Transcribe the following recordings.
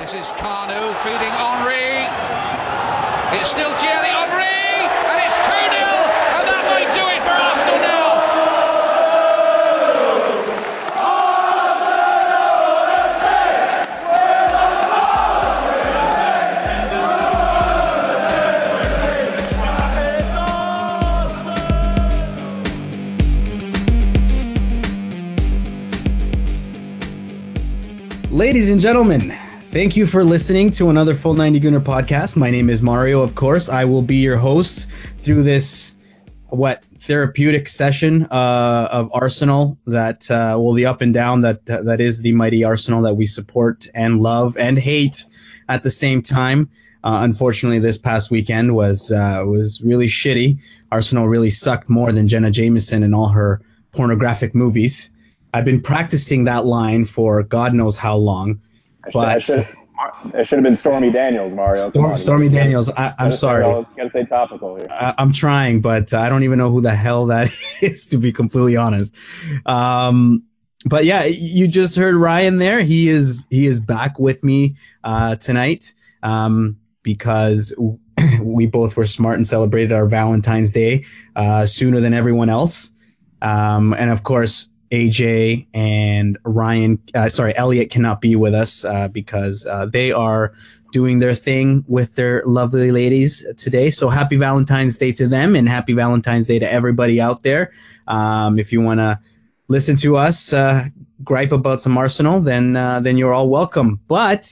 This is Kanu feeding Henry. It's still Thierry Henry, and it's 2-0, and that might do it for Arsenal now. Ladies and gentlemen, thank you for listening to another Full 90 Gunner podcast. My name is Mario, of course. I will be your host through this, therapeutic session of Arsenal that, the up and down that is the mighty Arsenal that we support and love and hate at the same time. Unfortunately, this past weekend was really shitty. Arsenal really sucked more than Jenna Jameson and all her pornographic movies. I've been practicing that line for God knows how long. It should have been Stormy Daniels, Mario. Stormy Daniels. I'm sorry. Gotta stay topical here. I'm trying, but I don't even know who the hell that is, to be completely honest. But yeah, you just heard Ryan there. He is back with me tonight because we both were smart and celebrated our Valentine's Day sooner than everyone else, and of course. AJ and Ryan, Elliot cannot be with us because they are doing their thing with their lovely ladies today. So happy Valentine's Day to them and happy Valentine's Day to everybody out there. If you want to listen to us gripe about some Arsenal, then you're all welcome. But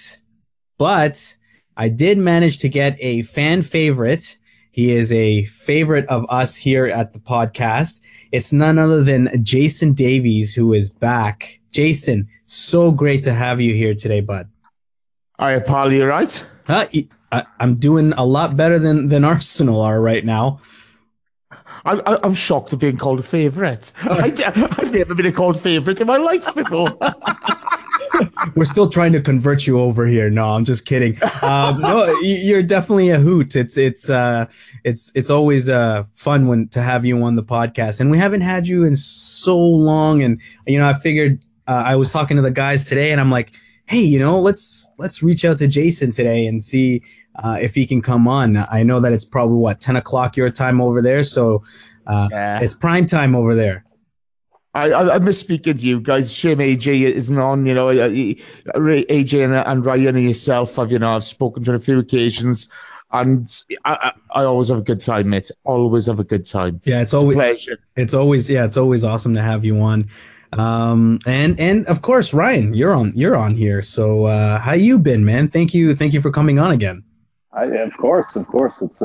I did manage to get a fan favorite. He is a favorite of us here at the podcast. It's none other than Jason Davies, who is back. Jason, so great to have you here today, bud. All right, Paul, you right? I'm doing a lot better than Arsenal are right now. I'm shocked at being called a favorite. I've never been called favorite in my life before. We're still trying to convert you over here. No, I'm just kidding. No, you're definitely a hoot. It's always fun to have you on the podcast, and we haven't had you in so long. And I figured I was talking to the guys today, and I'm like, hey, let's reach out to Jason today and see if he can come on. I know that it's probably 10 o'clock your time over there, so It's prime time over there. I miss speaking to you guys. Shame AJ isn't on. AJ and Ryan and yourself. I've spoken to on a few occasions, and I always have a good time, mate. Always have a good time. Yeah, it's always a pleasure. It's always awesome to have you on. And of course, Ryan, you're on here. So how you been, man? Thank you for coming on again. Of course, it's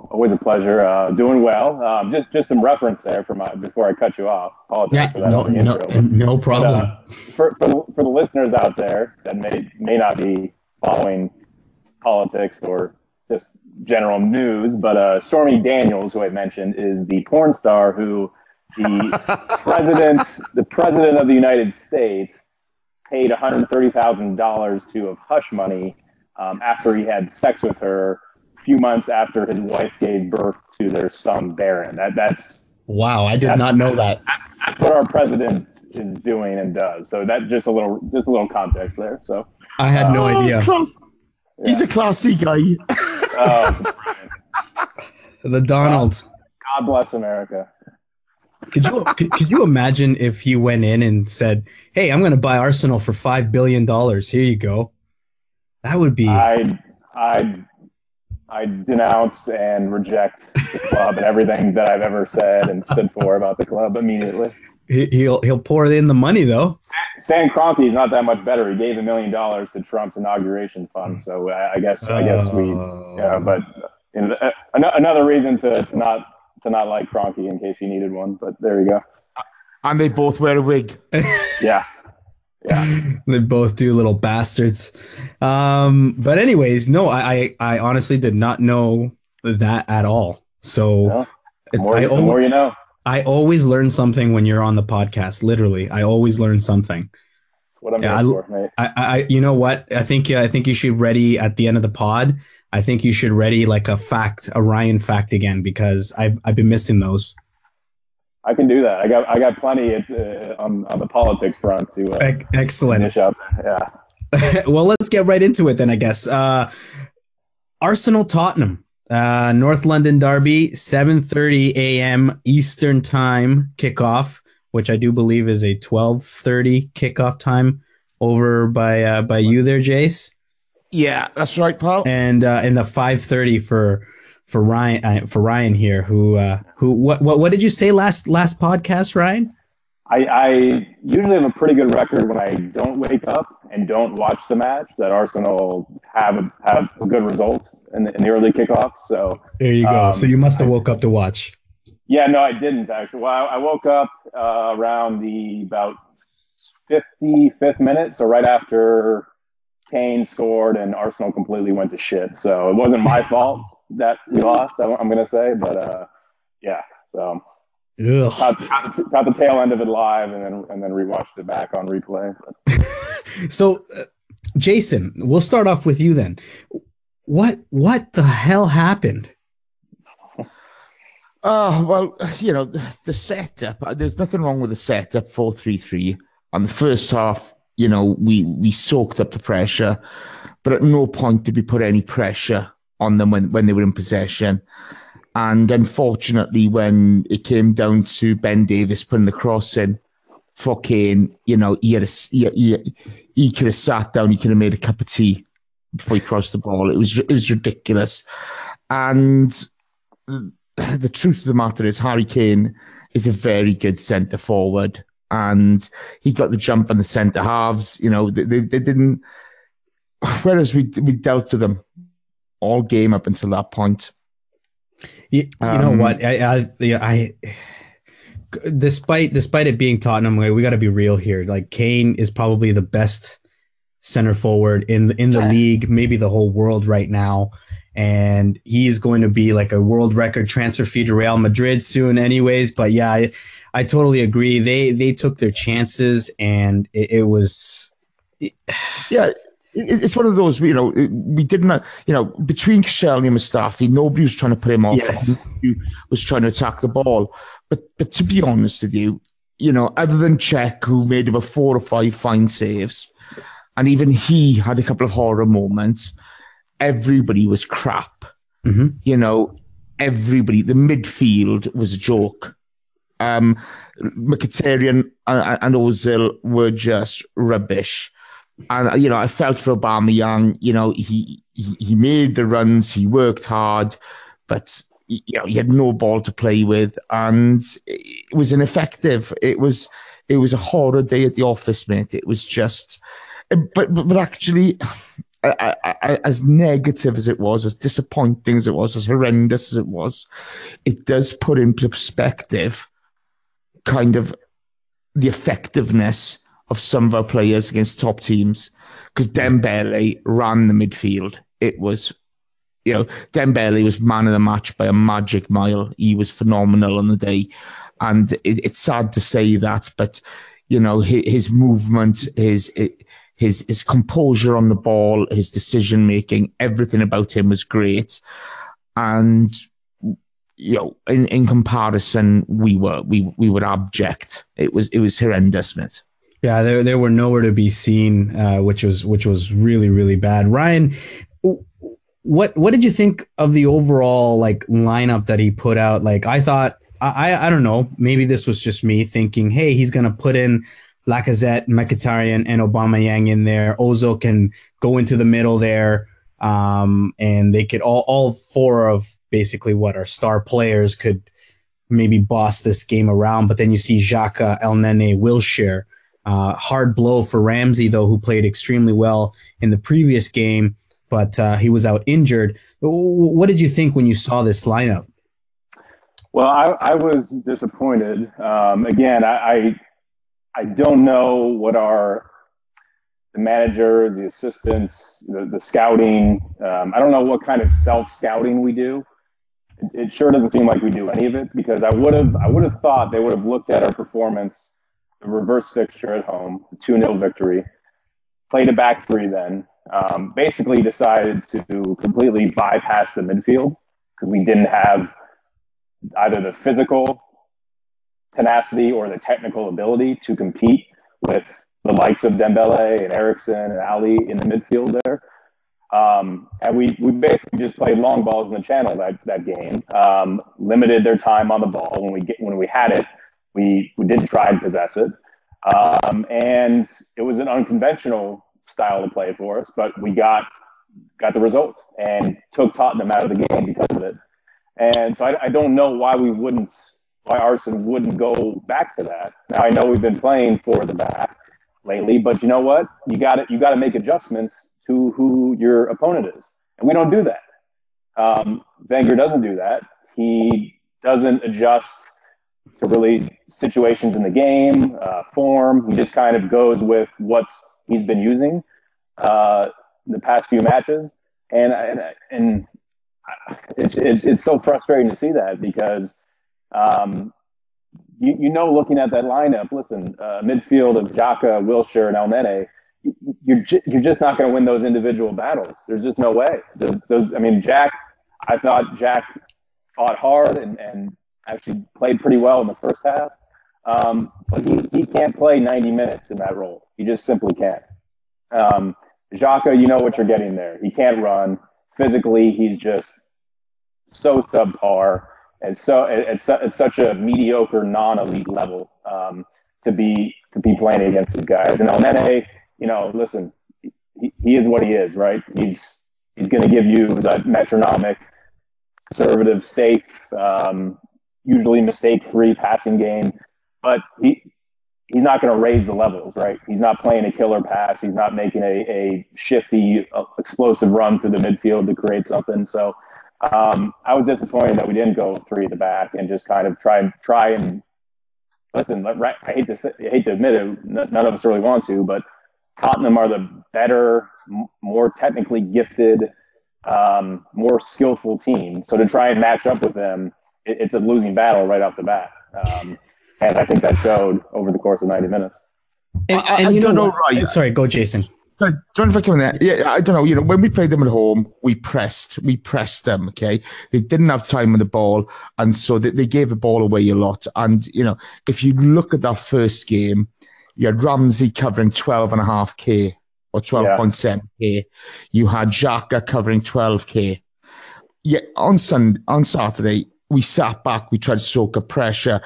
always a pleasure. Doing well. Just some reference there before I cut you off. Apologize for that. No problem. But, for the listeners out there that may not be following politics or just general news, but Stormy Daniels, who I mentioned, is the porn star who the president of the United States paid $130,000 of hush money after he had sex with her. Few months after his wife gave birth to their son, Bellerin. I did not know that. That's what our president is doing and does. So that just a little context there. So I had no idea. Yeah. He's a classy guy. The Donald. God bless America. Could you imagine if he went in and said, "Hey, I'm going to buy Arsenal for $5 billion. Here you go." That would be. I denounce and reject the club and everything that I've ever said and stood for about the club immediately. He'll pour in the money, though. Stan Kroenke is not that much better. He gave $1 million to Trump's inauguration fund, so I guess we. Yeah, but another reason to not like Kroenke in case he needed one. But there you go. And they both wear a wig. Yeah. Yeah, they both do, little bastards. But anyways, no, I honestly did not know that at all. So well, the more you know. I always learn something when you're on the podcast. Literally, I always learn something. That's what I'm here for, mate. You know what? I think you should ready at the end of the pod. I think you should ready like a Ryan fact again, because I've been missing those. I can do that. I got plenty on the politics front to excellent. Finish up. Yeah. Well, let's get right into it then, I guess. Arsenal-Tottenham, North London derby, 7:30 a.m. Eastern time kickoff, which I do believe is a 12:30 kickoff time over by you there, Jace. Yeah, that's right, Paul. And in the 5:30 for Ryan here, who did you say last podcast, Ryan? I usually have a pretty good record when I don't wake up and don't watch the match that Arsenal have a good result in the early kickoff. So there you go. So you must have woke up to watch. Yeah, no, I didn't actually. Well, I woke up around the about 55th minute, so right after Kane scored and Arsenal completely went to shit. So it wasn't my fault that we lost, I'm going to say, but yeah. So got the tail end of it live and then rewatched it back on replay. So, Jason, we'll start off with you then. What the hell happened? Oh, well, you know, the setup, there's nothing wrong with the setup, 4-3-3. On the first half, you know, we soaked up the pressure, but at no point did we put any pressure on them when they were in possession. And unfortunately, when it came down to Ben Davis putting the cross in for Kane, you know, he could have sat down, he could have made a cup of tea before he crossed the ball. It was ridiculous. And the truth of the matter is Harry Kane is a very good centre-forward, and he got the jump on the centre-halves. You know, they didn't... Whereas we dealt with them all game up until that point. You know what? Despite it being Tottenham, we got to be real here. Like, Kane is probably the best centre-forward in the league, maybe the whole world right now. And he's going to be like a world record transfer fee to Real Madrid soon anyways. But yeah, I totally agree. They took their chances, and it was. Yeah, it's one of those, you know, we didn't, you know, between Koscielny and Mustafi, nobody was trying to put him off. Yes. Nobody was trying to attack the ball. But to be honest with you, you know, other than Cech, who made about 4 or 5 fine saves, and even he had a couple of horror moments, everybody was crap. Mm-hmm. You know, everybody, the midfield was a joke. Mkhitaryan and Özil were just rubbish. And, you know, I felt for Aubameyang. You know, he made the runs, he worked hard, but, you know, he had no ball to play with, and it was ineffective. It was a horror day at the office, mate. It was just... But actually... I, as negative as it was, as disappointing as it was, as horrendous as it was, it does put into perspective kind of the effectiveness of some of our players against top teams, because Dembele ran the midfield. It was, you know, Dembele was man of the match by a magic mile. He was phenomenal on the day. And it's sad to say that, but, you know, his movement, his composure on the ball, his decision-making, everything about him was great. And, you know, in comparison, we were abject. It was horrendous, mate. Yeah, they were nowhere to be seen, which was really, really bad. Ryan, what did you think of the overall, like, lineup that he put out? Like, I thought, I don't know, maybe this was just me thinking, hey, he's going to put in Lacazette, Mkhitaryan, and Aubameyang in there. Ozil can go into the middle there, and they could all four of basically what our star players could maybe boss this game around. But then you see Xhaka, Elneny, Wilshere. Hard blow for Ramsey, though, who played extremely well in the previous game, but he was out injured. What did you think when you saw this lineup? Well, I was disappointed. Again, I don't know what the manager, the assistants, the scouting. I don't know what kind of self-scouting we do. It sure doesn't seem like we do any of it, because I would have thought they would have looked at our performance, the reverse fixture at home, the 2-0 victory, played a back three then, basically decided to completely bypass the midfield because we didn't have either the physical tenacity or the technical ability to compete with the likes of Dembele and Eriksson and Ali in the midfield there. And we basically just played long balls in the channel that game, limited their time on the ball. When we had it, we didn't try and possess it. And it was an unconventional style to play for us, but we got the result and took Tottenham out of the game because of it. And so I don't know why Arsenal wouldn't go back to that. Now I know we've been playing for the back lately, but you know what? You got to make adjustments to who your opponent is, and we don't do that. Wenger doesn't do that. He doesn't adjust to really situations in the game, form. He just kind of goes with what he's been using the past few matches, and it's so frustrating to see that because. You know, looking at that lineup, listen, midfield of Xhaka, Wilshere, and Elneny, you're just not going to win those individual battles. There's just no way. I thought Jack fought hard and actually played pretty well in the first half. But he can't play 90 minutes in that role. He just simply can't. Xhaka, you know what you're getting there. He can't run. Physically, he's just so subpar. And so it's such a mediocre, non-elite level to be playing against these guys. And Elneny, you know, listen, he is what he is, right? He's going to give you that metronomic, conservative, safe, usually mistake-free passing game. But he's not going to raise the levels, right? He's not playing a killer pass. He's not making a shifty, explosive run through the midfield to create something. So. I was disappointed that we didn't go three at the back and just kind of try and listen. I hate to admit it, none of us really want to, but Tottenham are the better, more technically gifted, more skillful team. So to try and match up with them, it's a losing battle right off the bat, and I think that showed over the course of 90 minutes. And you don't know, right? Sorry, go Jason. Yeah, I don't know. You know, when we played them at home, we pressed them. Okay, they didn't have time on the ball, and so they gave the ball away a lot. And you know, if you look at that first game, you had Ramsey covering 12.5k or 12.7k. You had Xhaka covering 12k. Yeah, on Saturday we sat back, we tried to soak up pressure.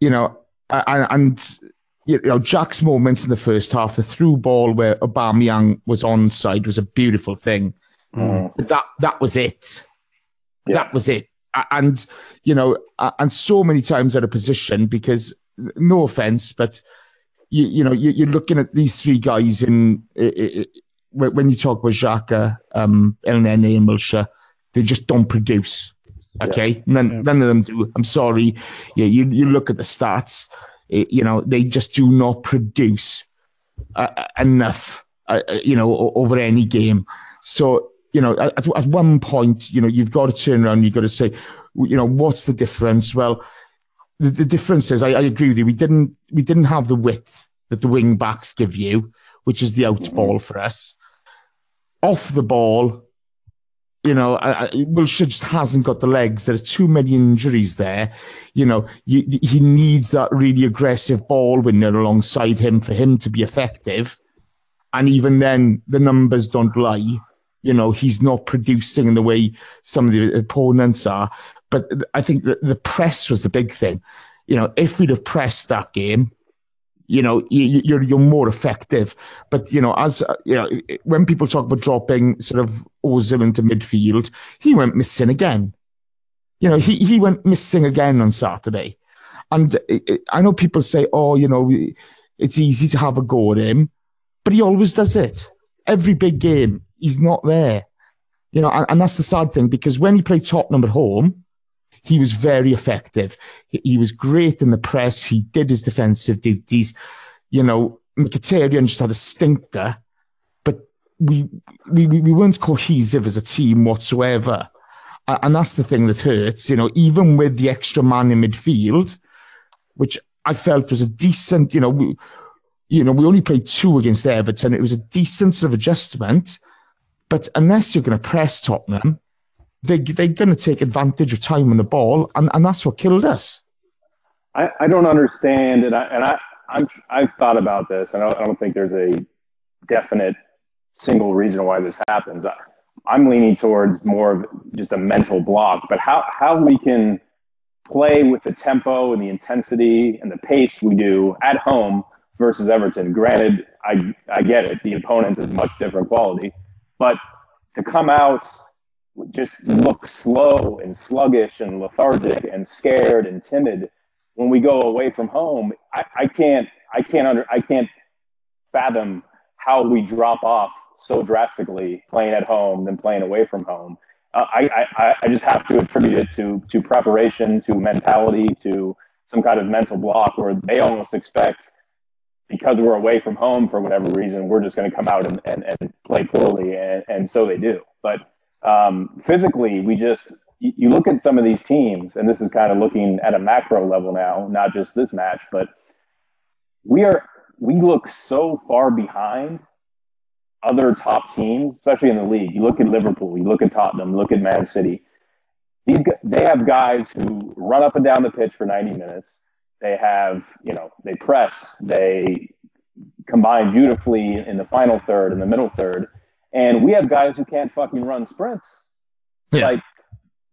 You know, and you know, Jack's moments in the first half, the through ball where Aubameyang was onside was a beautiful thing. But that was it. Yeah. That was it. And, you know, and so many times out of position because, no offense, but, you're looking at these three guys when you talk about Xhaka, Elneny and Wilshere, they just don't produce. Okay? Yeah. None of them do. I'm sorry. Yeah, you look at the stats. You know, they just do not produce enough, you know, over any game. So, you know, at one point, you know, you've got to turn around. You've got to say, you know, what's the difference? Well, the difference is, I agree with you. We didn't have the width that the wing backs give you, which is the out ball for us. Off the ball, you know, Wilshere just hasn't got the legs. There are too many injuries there. You know, he needs that really aggressive ball winner alongside him for him to be effective. And even then, the numbers don't lie. You know, he's not producing in the way some of the opponents are. But I think the press was the big thing. You know, if we'd have pressed that game, you know, you're more effective. But, you know, as you know, when people talk about dropping sort of Özil into midfield, he went missing again. You know, he went missing again on Saturday. And I know people say, oh, you know, it's easy to have a go at him, but he always does it. Every big game, he's not there. You know, and that's the sad thing, because when he played Tottenham at home, he was very effective. He was great in the press. He did his defensive duties. You know, Mkhitaryan just had a stinker, but we weren't cohesive as a team whatsoever. And that's the thing that hurts, you know, even with the extra man in midfield, which I felt was a decent, we only played 2 against Everton. It was a decent sort of adjustment, but unless you're going to press Tottenham, They're going to take advantage of time on the ball, and that's what killed us. I don't understand, and I, and I, I've thought about this, and I don't think there's a definite single reason why this happens. I'm leaning towards more of just a mental block, but how we can play with the tempo and the intensity and the pace we do at home versus Everton. Granted, I get it. The opponent is much different quality, but to come out just look slow and sluggish and lethargic and scared and timid when we go away from home, I can't fathom how we drop off so drastically playing at home than playing away from home. I just have to attribute it to preparation, to mentality, to some kind of mental block where they almost expect, because we're away from home for whatever reason, we're just going to come out and play poorly, and so they do. But physically, we just – you look at some of these teams, and this is kind of looking at a macro level now, not just this match, but we look so far behind other top teams, especially in the league. You look at Liverpool, you look at Tottenham, look at Man City. They have guys who run up and down the pitch for 90 minutes. They have, they press, they combine beautifully in the final third, in the middle third. And we have guys who can't fucking run sprints. Yeah. Like,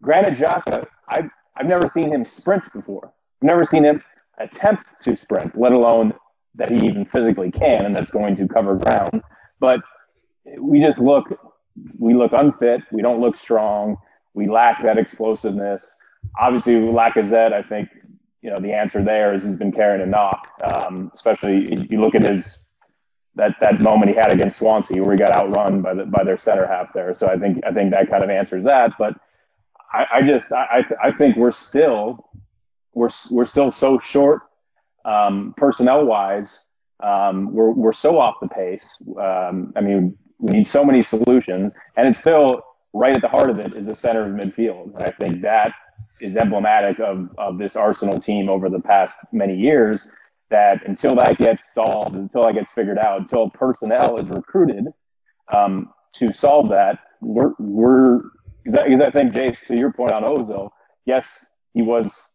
granted, Xhaka, I've never seen him sprint before. I've never seen him attempt to sprint, let alone that he even physically can, and that's going to cover ground. But we look unfit. We don't look strong. We lack that explosiveness. Obviously, Lacazette, I think, the answer there is he's been carrying a knock, especially if you look at his that moment he had against Swansea where he got outrun by their center half there. So I think that kind of answers that. But I think we're still so short personnel wise. We're so off the pace. We need so many solutions, and it's still right at the heart of it is the center of midfield. And I think that is emblematic of this Arsenal team over the past many years, that until that gets solved, until that gets figured out, until personnel is recruited to solve that, because I think, Jace, to your point on Özil, yes, he was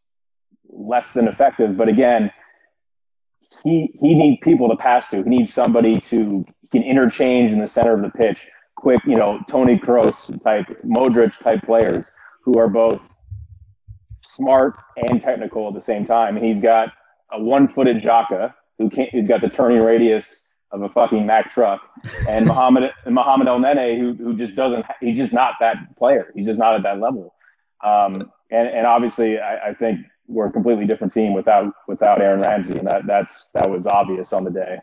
less than effective, but again, he needs people to pass to. He needs somebody to can interchange in the center of the pitch, quick, Toni Kroos type, Modric type players who are both smart and technical at the same time. And he's got a one-footed Xhaka who's got the turning radius of a fucking Mack truck, and Mohamed Elneny who just doesn't. He's just not that player. He's just not at that level. And obviously, I think we're a completely different team without Aaron Ramsey, and that was obvious on the day.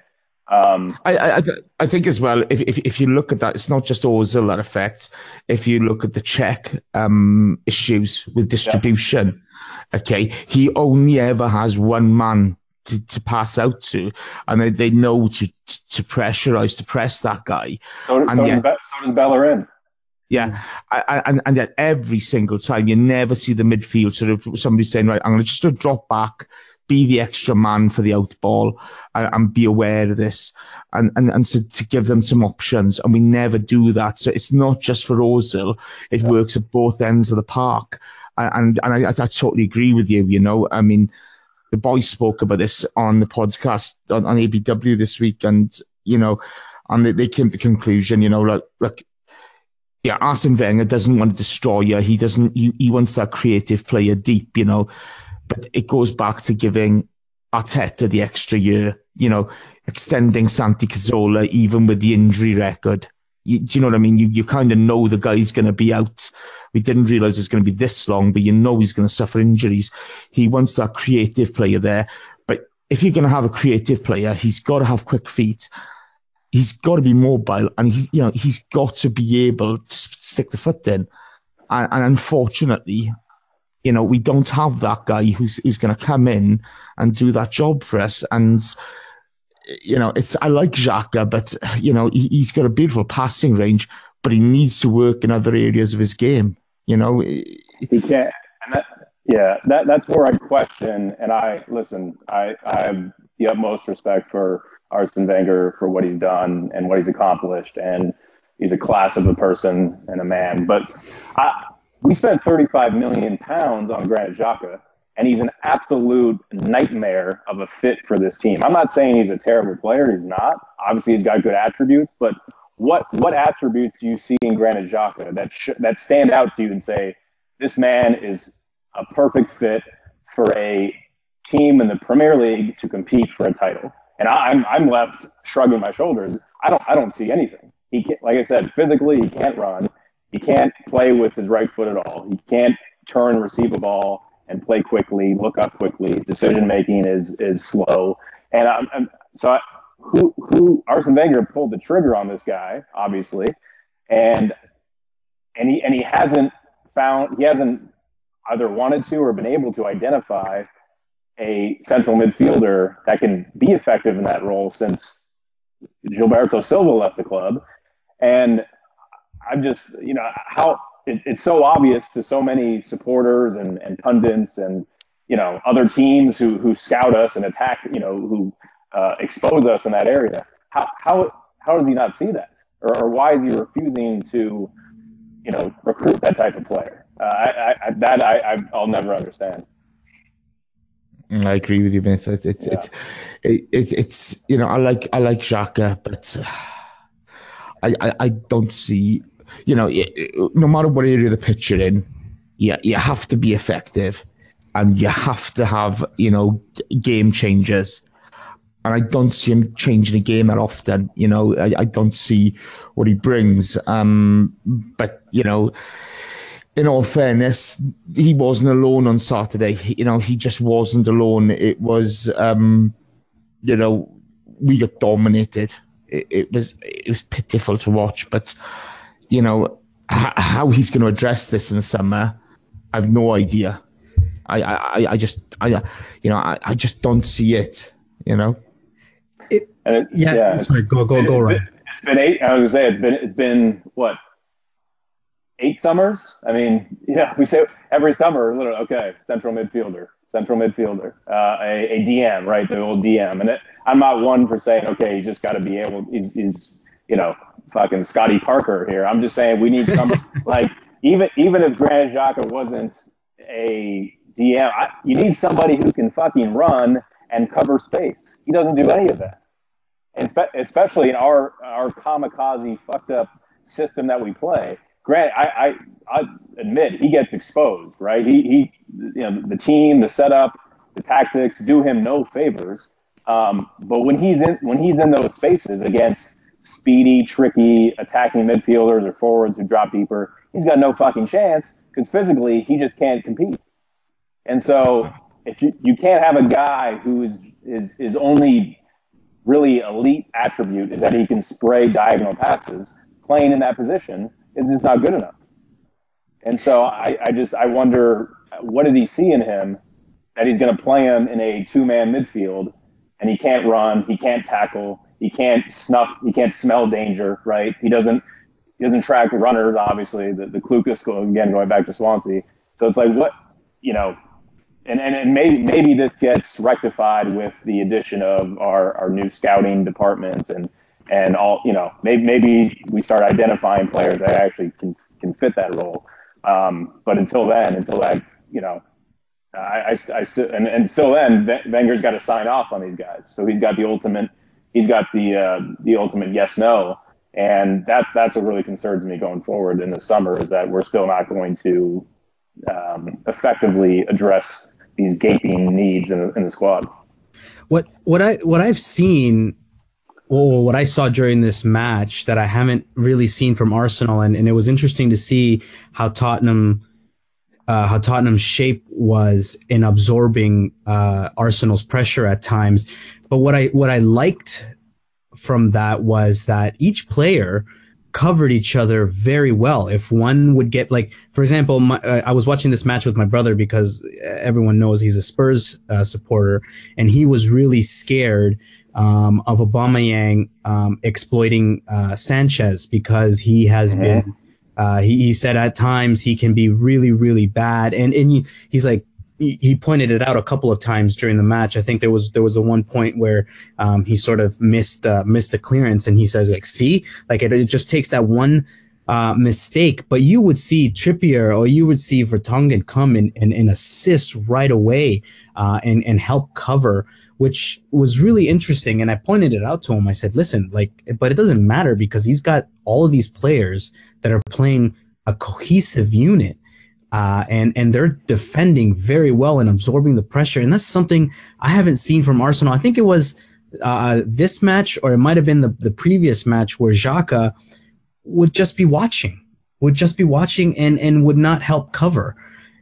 I think as well, if you look at that, it's not just Özil that affects. If you look at the Czech issues with distribution, yeah. Okay, he only ever has one man to pass out to, and they know to pressurize, to press that guy. So does Bellerin. Yeah, and yet every single time you never see the midfield sort of somebody saying, right, I'm going to just sort of drop back, be the extra man for the out ball, and be aware of this, and to give them some options. And we never do that. So it's not just for Özil. It works at both ends of the park. And I totally agree with you, I mean, the boys spoke about this on the podcast on ABW this week, and, and they came to the conclusion, look, yeah, Arsene Wenger doesn't want to destroy you. He doesn't. He wants that creative player deep, But it goes back to giving Arteta the extra year, extending Santi Cazorla even with the injury record. Do you know what I mean? You kind of know the guy's going to be out. We didn't realize it's going to be this long, but he's going to suffer injuries. He wants that creative player there. But if you're going to have a creative player, he's got to have quick feet. He's got to be mobile, and he's got to be able to stick the foot in. And unfortunately, we don't have that guy who's going to come in and do that job for us. And I like Xhaka, but he's got a beautiful passing range, but he needs to work in other areas of his game. He can't. And that's where I question. And I have the utmost respect for Arsene Wenger for what he's done and what he's accomplished, and he's a class of a person and a man. But we spent £35 million on Granit Xhaka, and he's an absolute nightmare of a fit for this team. I'm not saying he's a terrible player. He's not. Obviously, he's got good attributes, but what attributes do you see in Granit Xhaka that stand out to you and say, this man is a perfect fit for a team in the Premier League to compete for a title? And I'm left shrugging my shoulders. I don't see anything. He can't, like I said, physically he can't run. He can't play with his right foot at all. He can't turn, receive a ball, and play quickly, look up quickly. Decision making is slow. And so Arsene Wenger pulled the trigger on this guy, obviously, and he hasn't found, he hasn't either wanted to or been able to identify a central midfielder that can be effective in that role since Gilberto Silva left the club. And I'm just, you know, how it's so obvious to so many supporters and pundits and, you know, other teams who scout us and attack, you know, who expose us in that area. How does he not see that? Or why is he refusing to, you know, recruit that type of player? I'll never understand. I agree with you, Vince. It's you know, I like Xhaka, but I don't see, you know, no matter what area the pitch you're in, you have to be effective, and you have to have, you know, game changers. And I don't see him changing the game that often. You know, I don't see what he brings. But you know, in all fairness, he wasn't alone on Saturday. You know, he just wasn't alone. It was, you know, we got dominated. It was pitiful to watch. But you know, how he's going to address this in the summer, I've no idea. I just don't see it. You know. Go right. It's been eight. I was going to say it's been what, 8 summers? I mean, yeah, we say every summer, literally, okay, central midfielder, a DM, right, the old DM. And I'm not one for saying, okay, he's just got to be able. He's you know, fucking Scotty Parker here. I'm just saying we need some like even if Granit Xhaka wasn't a DM, you need somebody who can fucking run and cover space. He doesn't do any of that, and especially in our kamikaze fucked up system that we play. Granted, I admit he gets exposed, right? He you know, the team, the setup, the tactics do him no favors. But when he's in those spaces against speedy, tricky attacking midfielders or forwards who drop deeper, he's got no fucking chance because physically he just can't compete. And so if you can't have a guy who is his only really elite attribute is that he can spray diagonal passes, playing in that position is just not good enough. And so I wonder, what did he see in him that he's going to play him in a two-man midfield and he can't run, he can't tackle, he can't snuff, he can't smell danger, right? He doesn't track runners, obviously, the Klukas, again, going back to Swansea. So it's like, what, you know, And maybe this gets rectified with the addition of our new scouting department and all, you know, maybe we start identifying players that actually can fit that role. But until then, you know, I still, and still then, Wenger's got to sign off on these guys. So he's got the ultimate yes, no. And that's what really concerns me going forward in the summer is that we're still not going to effectively address these gaping needs in the squad. What I saw during this match that I haven't really seen from Arsenal, and it was interesting to see how Tottenham's shape was in absorbing Arsenal's pressure at times. But what I liked from that was that each player covered each other very well. If one would get, like, for example, I was watching this match with my brother because everyone knows he's a Spurs supporter, and he was really scared of Aubameyang exploiting Sanchez because he has been. He said at times he can be really, really bad, and he pointed it out a couple of times during the match. I think there was a one point where he sort of missed the clearance, and he says, like, see, like it just takes that one mistake, but you would see Trippier or you would see Vertonghen come and assist right away and help cover, which was really interesting. And I pointed it out to him. I said, listen, like, but it doesn't matter because he's got all of these players that are playing a cohesive unit. And they're defending very well and absorbing the pressure. And that's something I haven't seen from Arsenal. I think it was this match, or it might have been the previous match, where Xhaka would just be watching and would not help cover.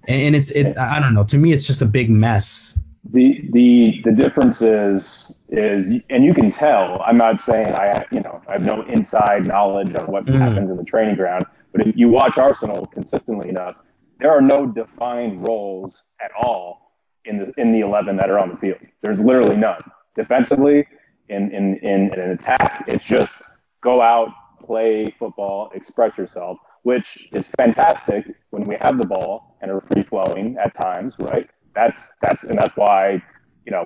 And it's I don't know. To me, it's just a big mess. The difference is, and you can tell, I'm not saying I have no inside knowledge of what happens in the training ground, but if you watch Arsenal consistently enough, there are no defined roles at all in the 11 that are on the field. There's literally none. Defensively, in an attack, it's just go out, play football, express yourself, which is fantastic when we have the ball and are free flowing at times, right? That's why,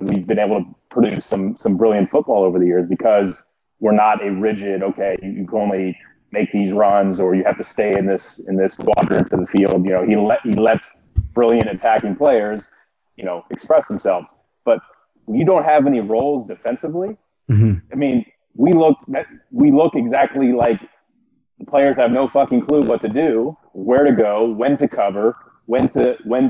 we've been able to produce some brilliant football over the years, because we're not a rigid, okay, you can only make these runs, or you have to stay in this quadrant of the field. He lets brilliant attacking players, express themselves. But you don't have any roles defensively. Mm-hmm. I mean, we look exactly like the players have no fucking clue what to do, where to go, when to cover, when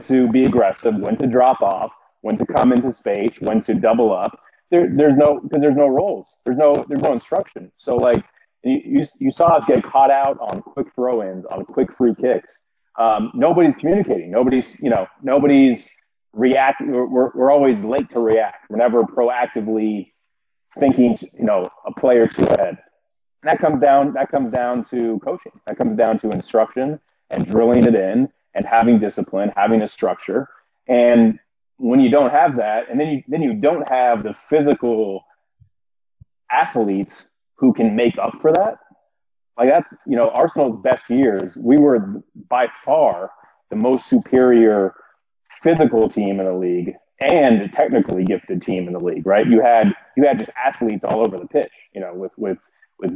to be aggressive, when to drop off, when to come into space, when to double up. There's no roles. There's no instruction. So like. You saw us get caught out on quick throw-ins, on quick free kicks. Nobody's communicating. Nobody's reacting. We're always late to react. We're never proactively thinking, a player to ahead. And that comes down to coaching. That comes down to instruction and drilling it in and having discipline, having a structure. And when you don't have that, and then you don't have the physical athletes who can make up for that. Like that's, Arsenal's best years, we were by far the most superior physical team in the league and a technically gifted team in the league, right? You had just athletes all over the pitch, with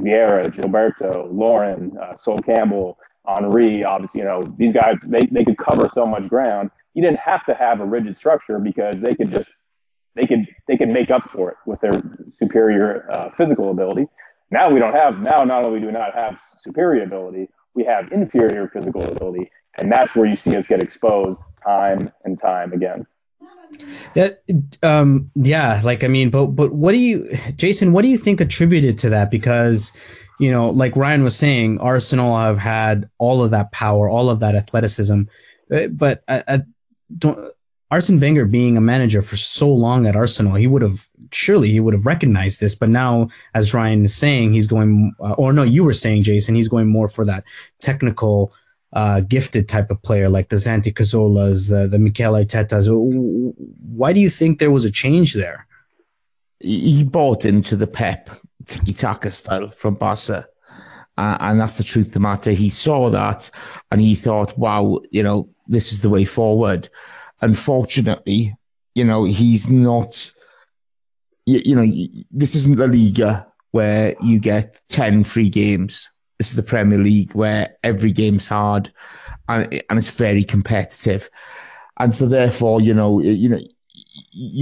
Vieira, Gilberto, Lauren, Sol Campbell, Henry, obviously, these guys, they could cover so much ground. You didn't have to have a rigid structure because they could make up for it with their superior physical ability. Now we don't have. Now not only do we not have superior ability, we have inferior physical ability, and that's where you see us get exposed time and time again. But what do you, Jason? What do you think attributed to that? Because like Ryan was saying, Arsenal have had all of that power, all of that athleticism, but I don't. Arsene Wenger being a manager for so long at Arsenal, he would have recognized this. But now, as Ryan is saying, he's going, or no, you were saying, Jason, he's going more for that technical, gifted type of player, like the Santi Cazorlas, the Mikel Artetas. Why do you think there was a change there? He bought into the Pep tiki-taka style from Barca. And that's the truth of the matter. He saw that and he thought, wow, this is the way forward. Unfortunately, he's not, this isn't La Liga where you get 10 free games. This is the Premier League where every game's hard and it's very competitive. And so therefore, you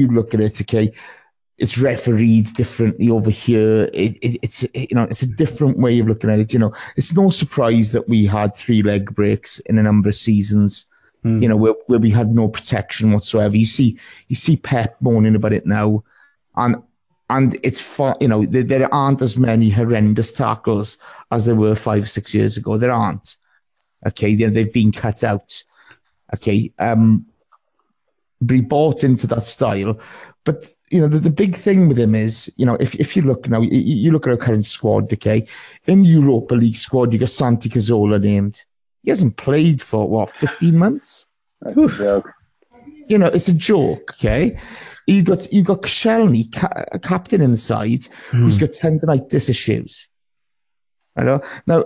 look at it, okay, it's refereed differently over here. It's a different way of looking at it. It's no surprise that we had 3 leg breaks in a number of seasons. Where we had no protection whatsoever. You see Pep moaning about it now, and it's far, there aren't as many horrendous tackles as there were 5 or 6 years ago. There aren't. Okay, they've been cut out. Okay, but he bought into that style. But the big thing with him is if you look now, you look at our current squad. Okay, in the Europa League squad, you got Santi Cazorla named. He hasn't played for, 15 months? That's a joke. It's a joke, okay? You've got Koscielny, a captain in the side, who's got tendonitis issues. I know. Now,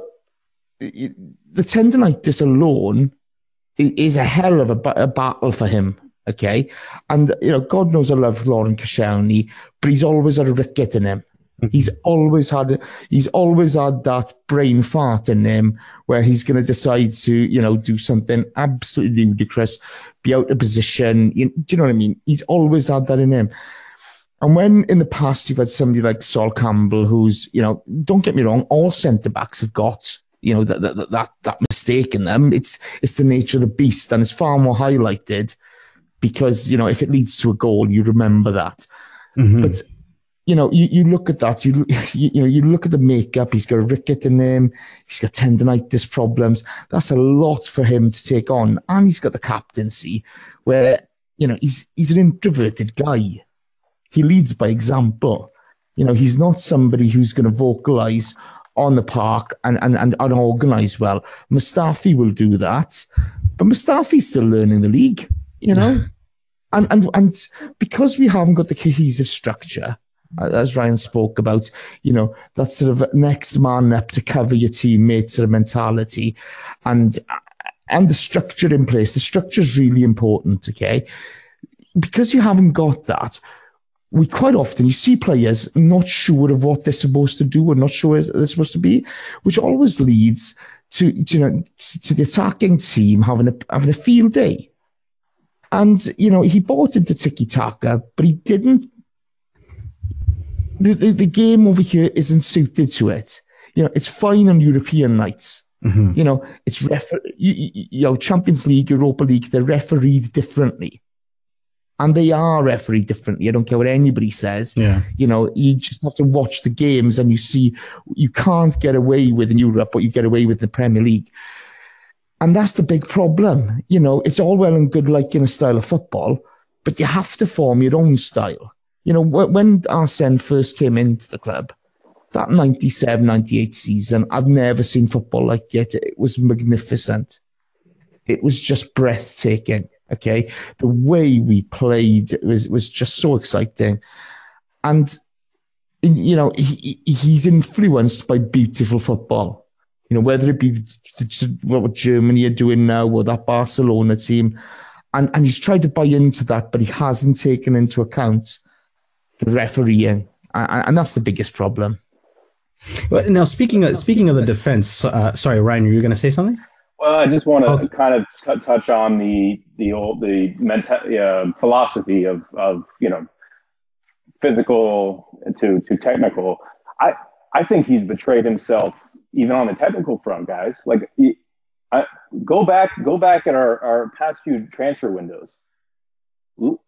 the tendonitis alone is a hell of a battle for him, okay? And, God knows I love Laurent Koscielny, but he's always had a ricket in him, He's always had that brain fart in him where he's going to decide to, you know, do something absolutely ludicrous, be out of position. Do you know what I mean? He's always had that in him. And when in the past you've had somebody like Sol Campbell, who's, you know, don't get me wrong, all centre backs have got, you know, that mistake in them. It's the nature of the beast, and it's far more highlighted because, you know, if it leads to a goal, you remember that. Mm-hmm. But you know, you look at that, you look at the makeup. He's got a ricket in him. He's got tendonitis problems. That's a lot for him to take on. And he's got the captaincy where, you know, he's an introverted guy. He leads by example. You know, he's not somebody who's going to vocalize on the park and organize well. Mustafi will do that, but Mustafi's still learning the league, you know? and because we haven't got the cohesive structure, as Ryan spoke about, you know, that sort of next man up to cover your teammate sort of mentality and the structure in place. The structure is really important, okay? Because you haven't got that, we quite often, you see players not sure of what they're supposed to do and not sure they're supposed to be, which always leads to the attacking team having a field day. And, you know, he bought into tiki-taka, but he didn't. The game over here isn't suited to it. You know, it's fine on European nights. Mm-hmm. You know, it's Champions League, Europa League, they're refereed differently. And they are refereed differently. I don't care what anybody says. Yeah. You know, you just have to watch the games and you see you can't get away with in Europe what you get away with in the Premier League. And that's the big problem. You know, it's all well and good liking a style of football, but you have to form your own style. You know, when Arsene first came into the club, that 97-98 season, I've never seen football like it. It was magnificent. It was just breathtaking, okay? The way we played was just so exciting. And, you know, he's influenced by beautiful football. You know, whether it be what Germany are doing now or that Barcelona team. And he's tried to buy into that, but he hasn't taken into account the refereeing, and that's the biggest problem. Well, now speaking of the defense, sorry, Ryan, were you going to say something? Well, I just want to kind of touch on the philosophy of you know, physical to technical. I think he's betrayed himself even on the technical front, guys. Like, go back at our past few transfer windows.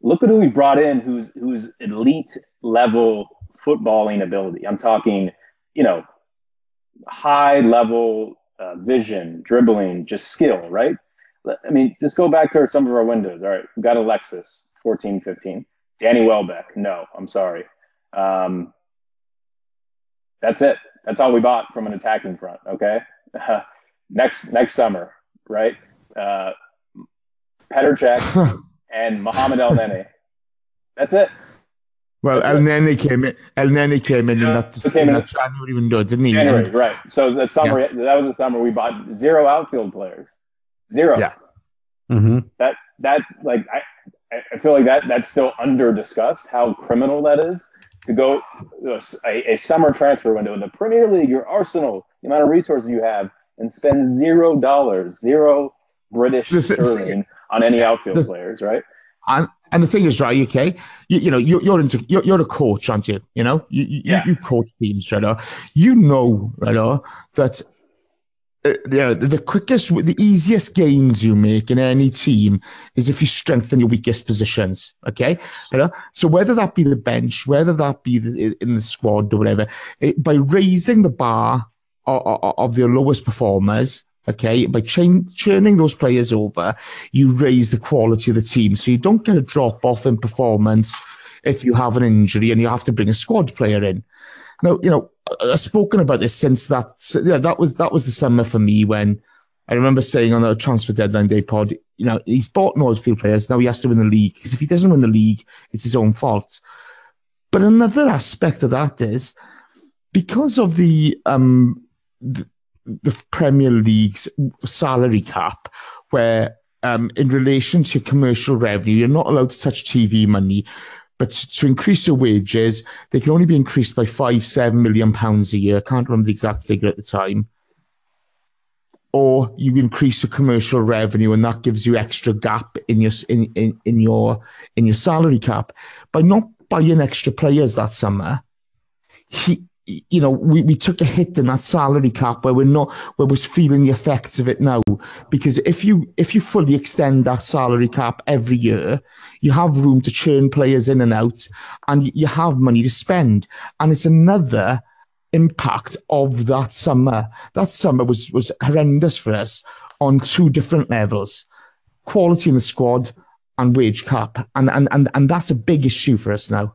Look at who we brought in, who's elite level footballing ability. I'm talking, you know, high level vision, dribbling, just skill, right? I mean, just go back to some of our windows. All right, we got Alexis, 14, 15. Danny Welbeck, no, I'm sorry. That's it. That's all we bought from an attacking front, okay? Next summer, right? Peter Cech. And Mohamed Elneny. That's it. Well, Elneny came in. Elneny came in, yeah, in that January window, didn't he? January, right. So that summer, That was the summer we bought 0 outfield players. 0. Yeah. Mm-hmm. That like I feel like that's still under discussed. How criminal that is to go a summer transfer window in the Premier League, your arsenal, the amount of resources you have, and spend $0, 0 British sterling on any outfield players, right? And the thing is, right, okay, you know, you're a coach, aren't you? You know, you coach teams, right? You know, right? That the quickest, the easiest gains you make in any team is if you strengthen your weakest positions, okay? Right? So whether that be the bench, whether that be in the squad or whatever, by raising the bar of their lowest performers, okay, by churning those players over, you raise the quality of the team. So you don't get a drop-off in performance if you have an injury and you have to bring a squad player in. Now, you know, I've spoken about this since that was the summer for me when I remember saying on the transfer deadline day pod, you know, he's bought Northfield players, now he has to win the league. Because if he doesn't win the league, it's his own fault. But another aspect of that is because of the Premier League's salary cap, where in relation to commercial revenue, you're not allowed to touch TV money, But to increase your wages, they can only be increased by £5-7 million a year. I can't remember the exact figure at the time. Or you increase your commercial revenue, and that gives you extra gap in your salary cap. By not buying extra players that summer, we took a hit in that salary cap where we're feeling the effects of it now. Because if you fully extend that salary cap every year, you have room to churn players in and out, and you have money to spend. And it's another impact of that summer. That summer was horrendous for us on two different levels: quality in the squad and wage cap. And that's a big issue for us now.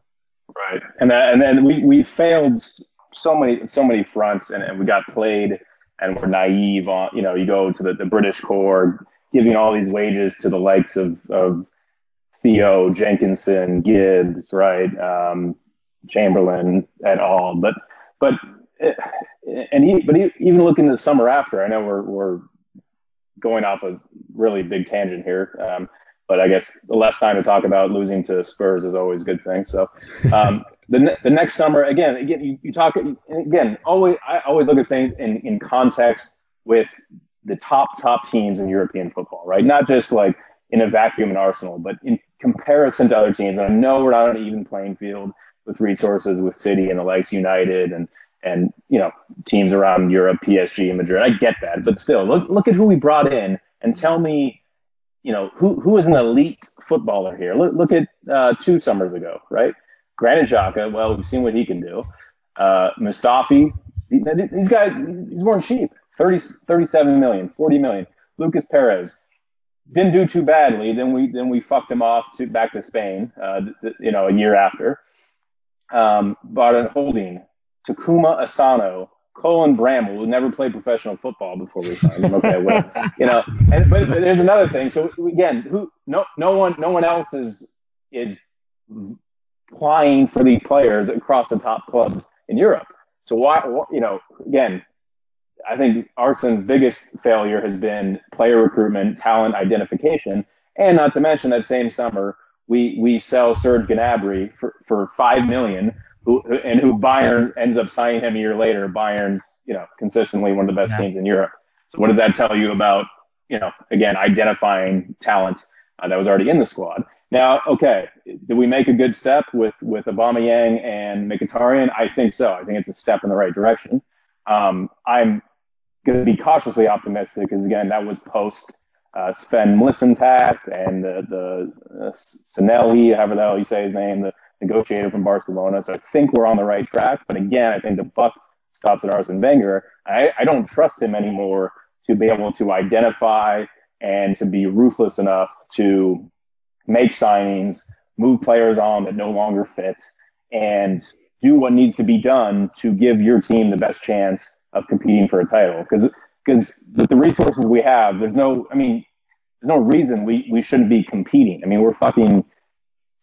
Right. And then we failed so many fronts, and we got played, and we're naive on, you go to the British core, giving all these wages to the likes of Theo, Jenkinson, Gibbs, right? Chamberlain et al. But even looking the summer after, I know we're going off a really big tangent here, but I guess the less time to talk about losing to Spurs is always a good thing. So the next summer, again, you talk again. I always look at things in context with the top teams in European football, right? Not just like in a vacuum in Arsenal, but in comparison to other teams. And I know we're not on an even playing field with resources, with City and the likes, United and teams around Europe, PSG and Madrid. I get that, but still, look at who we brought in and tell me, who is an elite footballer here. Look at two summers ago, right? Granit Xhaka, well, we've seen what he can do. Mustafi, these guys, these weren't cheap. 37 million, 40 million. Lucas Perez didn't do too badly. Then we fucked him off back to Spain, a year after. Bought in Holding, Takuma Asano, Colin Bramble, who never played professional football before we signed him. Okay, well, But there's another thing. So again, no one else is applying for these players across the top clubs in Europe. So why, I think Arsenal's biggest failure has been player recruitment, talent identification, and not to mention that same summer. We sell Serge Gnabry for $5 million, who Bayern ends up signing him a year later. Bayern's, consistently one of the best teams in Europe. So what does that tell you about, again, identifying talent that was already in the squad? Now, okay, did we make a good step with Aubameyang and Mkhitaryan? I think so. I think it's a step in the right direction. I'm going to be cautiously optimistic because, again, that was post Sven Mislintat and the Sanelli, however the hell you say his name, the negotiator from Barcelona. So I think we're on the right track. But again, I think the buck stops at Arsene Wenger. I don't trust him anymore to be able to identify and to be ruthless enough to make signings, move players on that no longer fit, and do what needs to be done to give your team the best chance of competing for a title. Because with the resources we have, there's no reason we shouldn't be competing. I mean, we're fucking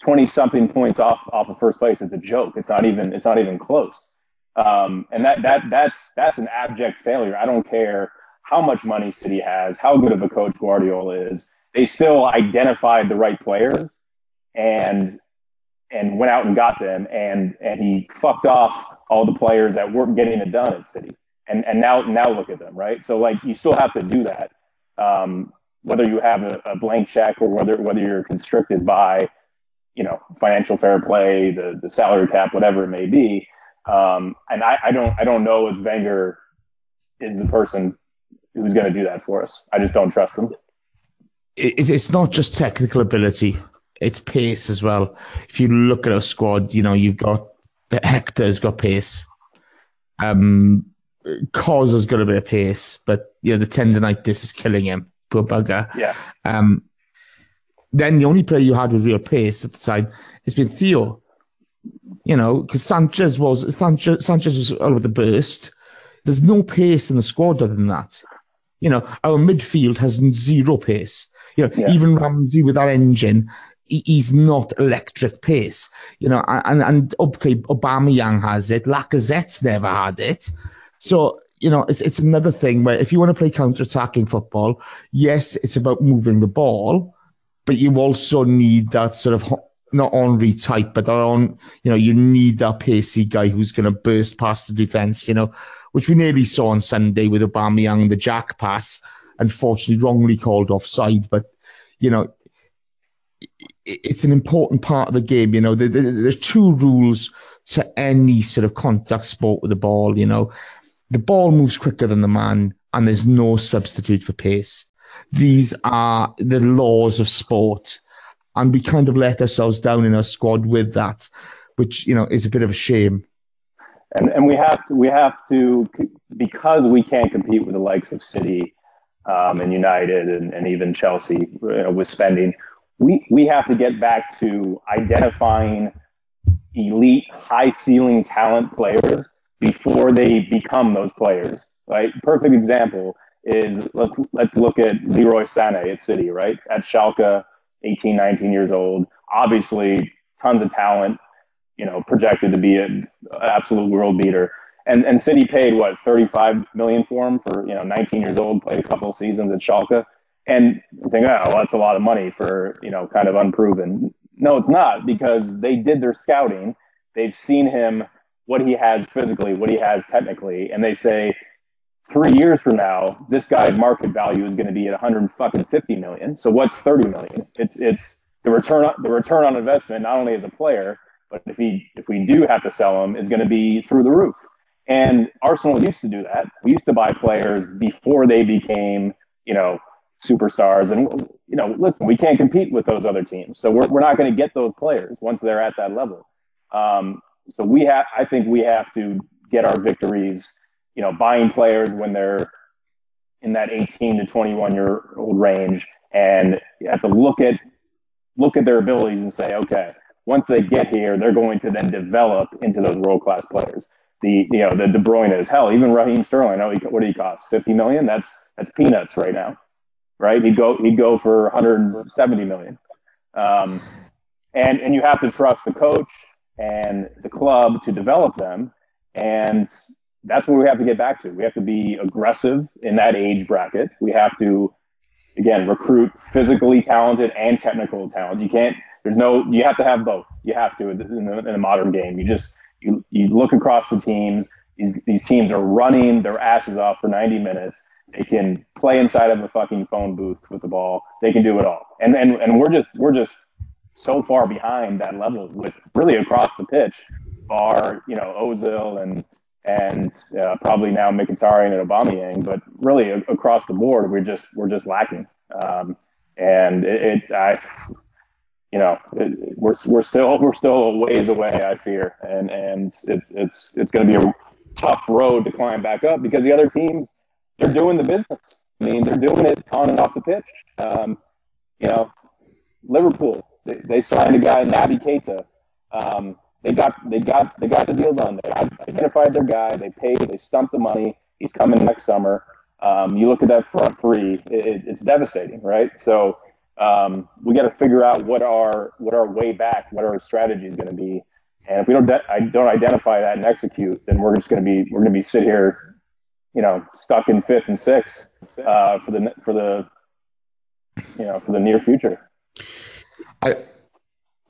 20-something points off of first place. It's a joke. It's not even close. And that's an abject failure. I don't care how much money City has, how good of a coach Guardiola is. They still identified the right players and went out and got them. And he fucked off all the players that weren't getting it done at City. And now look at them, right? So, like, you still have to do that, whether you have a blank check or whether you're constricted by, financial fair play, the salary cap, whatever it may be. And I don't know if Wenger is the person who's going to do that for us. I just don't trust him. It's not just technical ability; it's pace as well. If you look at our squad, you've got Hector's got pace. Cause has got a bit of pace, but the tendonitis is killing him. Poor bugger. Yeah. Then the only player you had with real pace at the time has been Theo. Because Sanchez was out of the burst. There's no pace in the squad other than that. Our midfield has zero pace. Even Ramsey with that engine, he's not electric pace. And okay, Aubameyang has it. Lacazette's never had it. So, it's another thing where if you want to play counter-attacking football, yes, it's about moving the ball, but you also need that sort of not Henry type, but they're on, you know, you need that pacey guy who's going to burst past the defence, you know, which we nearly saw on Sunday with Aubameyang, the Jack pass, unfortunately wrongly called offside. But, you know, it's an important part of the game. You know, there's two rules to any sort of contact sport with the ball. You know, the ball moves quicker than the man and there's no substitute for pace. These are the laws of sport. And we kind of let ourselves down in our squad with that, which, you know, is a bit of a shame. And we have to, because we can't compete with the likes of City and United and even Chelsea, you know, with spending, we have to get back to identifying elite, high-ceiling talent players before they become those players, right? Perfect example is let's look at Leroy Sané at City, right? At Schalke, 18, 19 years old, obviously tons of talent, you know, projected to be an absolute world beater. And City paid, what, $35 million for him for, you know, 19 years old, played a couple of seasons at Schalke. And you think, oh, well, that's a lot of money for, you know, kind of unproven. No, it's not, because they did their scouting. They've seen him, what he has physically, what he has technically. And they say 3 years from now, this guy's market value is going to be at $150 million. So what's $30 million? It's the return on investment, not only as a player, but if we do have to sell him, is going to be through the roof. And Arsenal used to do that. We used to buy players before they became, you know, superstars. And, you know, listen, we can't compete with those other teams. So we're not going to get those players once they're at that level. So I think we have to get our victories, you know, buying players when they're in that 18 to 21-year-old range, and you have to look at their abilities and say, okay, once they get here, they're going to then develop into those world-class players. The De Bruyne's, hell, even Raheem Sterling. I know what did he cost? $50 million? That's peanuts right now, right? He'd go for $170 million. And you have to trust the coach and the club to develop them, and that's what we have to get back to. We have to be aggressive in that age bracket. We have to, again, recruit physically talented and technical talent. You have to have both. You have to in a modern game. You look across the teams. These teams are running their asses off for 90 minutes. They can play inside of a fucking phone booth with the ball. They can do it all. And we're just so far behind that level with really across the pitch, bar, you know, Özil and probably now Mkhitaryan and Aubameyang, but really across the board, we're just lacking. We're still a ways away, I fear. And it's going to be a tough road to climb back up, because the other teams, they're doing the business. I mean, they're doing it on and off the pitch. You know, Liverpool, they signed a guy, Naby Keita. They got the deal done. They identified their guy. They paid. They stumped the money. He's coming next summer. You look at that front three. It's devastating, right? So we got to figure out what our way back, what our strategy is going to be. And if we don't identify that and execute, then we're going to be sit here, you know, stuck in fifth and sixth for the near future. I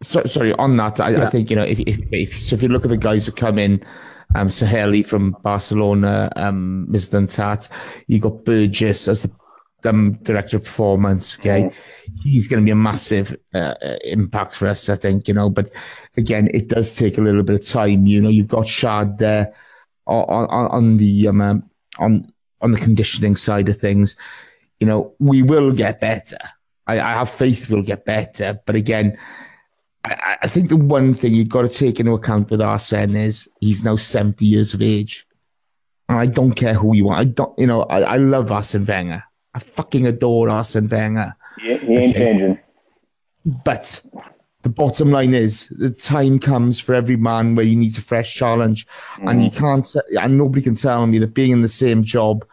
think, you know, if you look at the guys who come in, Saheli from Barcelona, Mislan Tat, you got Burgess as the director of performance. Okay, he's going to be a massive impact for us, I think. You know, but again, it does take a little bit of time. You know, you've got Shard there on the conditioning side of things. You know, we will get better. I have faith we'll get better, but again, I think the one thing you've got to take into account with Arsene is he's now 70 years of age. And I don't care who you are. I love Arsene Wenger. I fucking adore Arsene Wenger. Yeah, he ain't changing. But the bottom line is the time comes for every man where you need a fresh challenge. Mm. And you can't, and nobody can tell me that being in the same job,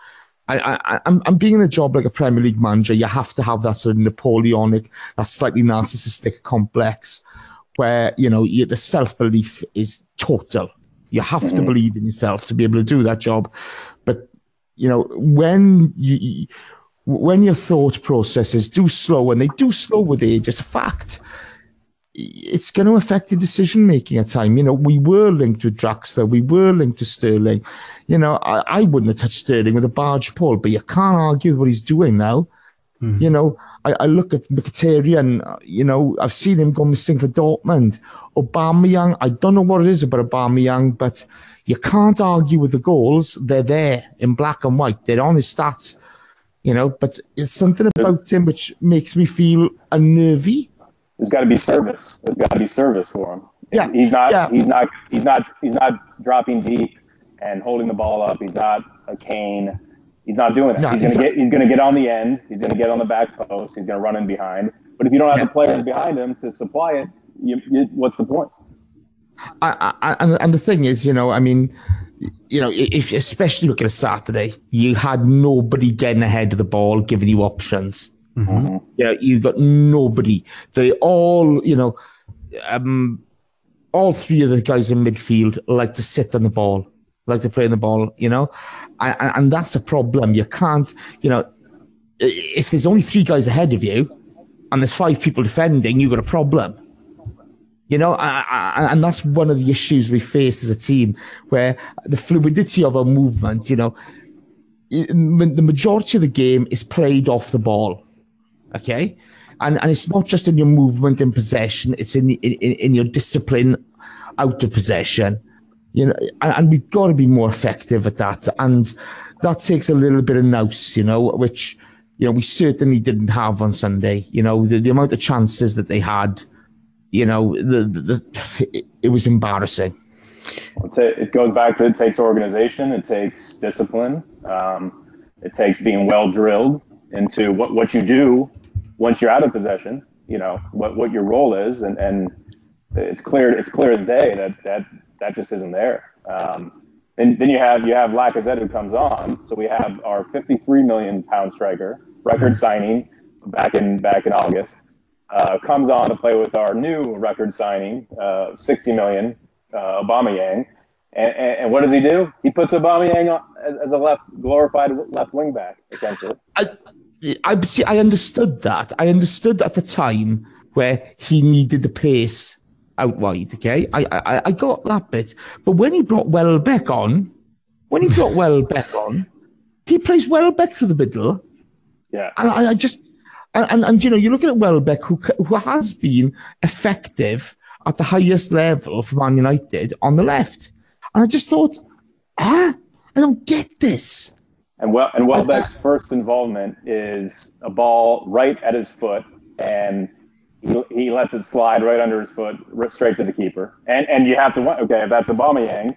I'm being in a job like a Premier League manager, you have to have that sort of Napoleonic, that slightly narcissistic complex where, you know, the self-belief is total. You have to believe in yourself to be able to do that job. But, you know, when your thought processes do slow, and they do slow with age, it's a fact, it's going to affect the decision-making at time. You know, we were linked with Draxler. We were linked to Sterling. You know, I wouldn't have touched Sterling with a barge pole, but you can't argue with what he's doing now. Mm-hmm. You know, I look at Mkhitaryan, you know, I've seen him go missing for Dortmund. Aubameyang, I don't know what it is about Aubameyang, but you can't argue with the goals. They're there in black and white. They're on his stats, you know, but it's something about him which makes me feel unnervy. There's got to be service. There's got to be service for him. Yeah, he's not dropping deep and holding the ball up. He's not a Kane. He's not doing that. No, he's going to get on the end. He's going to get on the back post. He's going to run in behind. But if you don't have the players behind him to supply it, what's the point? And the thing is, you know, I mean, you know, if especially look at a Saturday, you had nobody getting ahead of the ball, giving you options. Mm-hmm. Yeah, you got nobody. They all, you know, all three of the guys in midfield like to sit on the ball, like to play on the ball, you know, and that's a problem. You can't, you know, if there's only three guys ahead of you and there's five people defending, you've got a problem. You know, and that's one of the issues we face as a team, where the fluidity of our movement, you know, the majority of the game is played off the ball. Okay, and it's not just in your movement in possession; it's in your discipline out of possession. You know, and we've got to be more effective at that, and that takes a little bit of nous, you know, which you know we certainly didn't have on Sunday. You know, the amount of chances that they had, you know, it was embarrassing. It goes back to it takes organization, it takes discipline, it takes being well drilled into what you do once you're out of possession, you know, what your role is. And it's clear as day that just isn't there. And then you have Lacazette, who comes on. So we have our 53 million pound striker, record signing back in August, comes on to play with our new record signing, 60 million, Aubameyang. And what does he do? He puts Aubameyang on as a glorified left wing back, essentially. I understood that. I understood at the time where he needed the pace out wide. Okay, I got that bit. But when he brought Welbeck on, he plays Welbeck through the middle. Yeah, and I just and you know, you look at Welbeck, who has been effective at the highest level for Man United on the left, and I just thought, I don't get this. And Welbeck's first involvement is a ball right at his foot, and he lets it slide right under his foot, straight to the keeper. And you have to wonder, okay, if that's Aubameyang,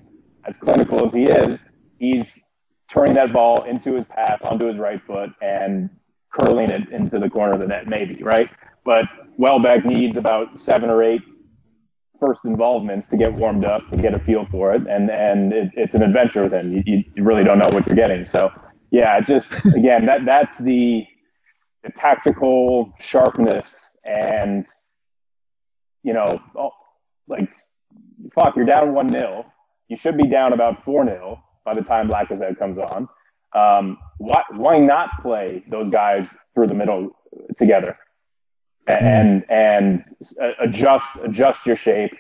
as clinical as he is, he's turning that ball into his path onto his right foot and curling it into the corner of the net, maybe, right? But Welbeck needs about 7 or 8 first involvements to get warmed up, to get a feel for it, and it's an adventure with him. You really don't know what you're getting. So, yeah, just again, that's the tactical sharpness, and you know, like, fuck, you're down 1-0. You should be down about 4-0 by the time Lacazette comes on. Why not play those guys through the middle together? And adjust your shape,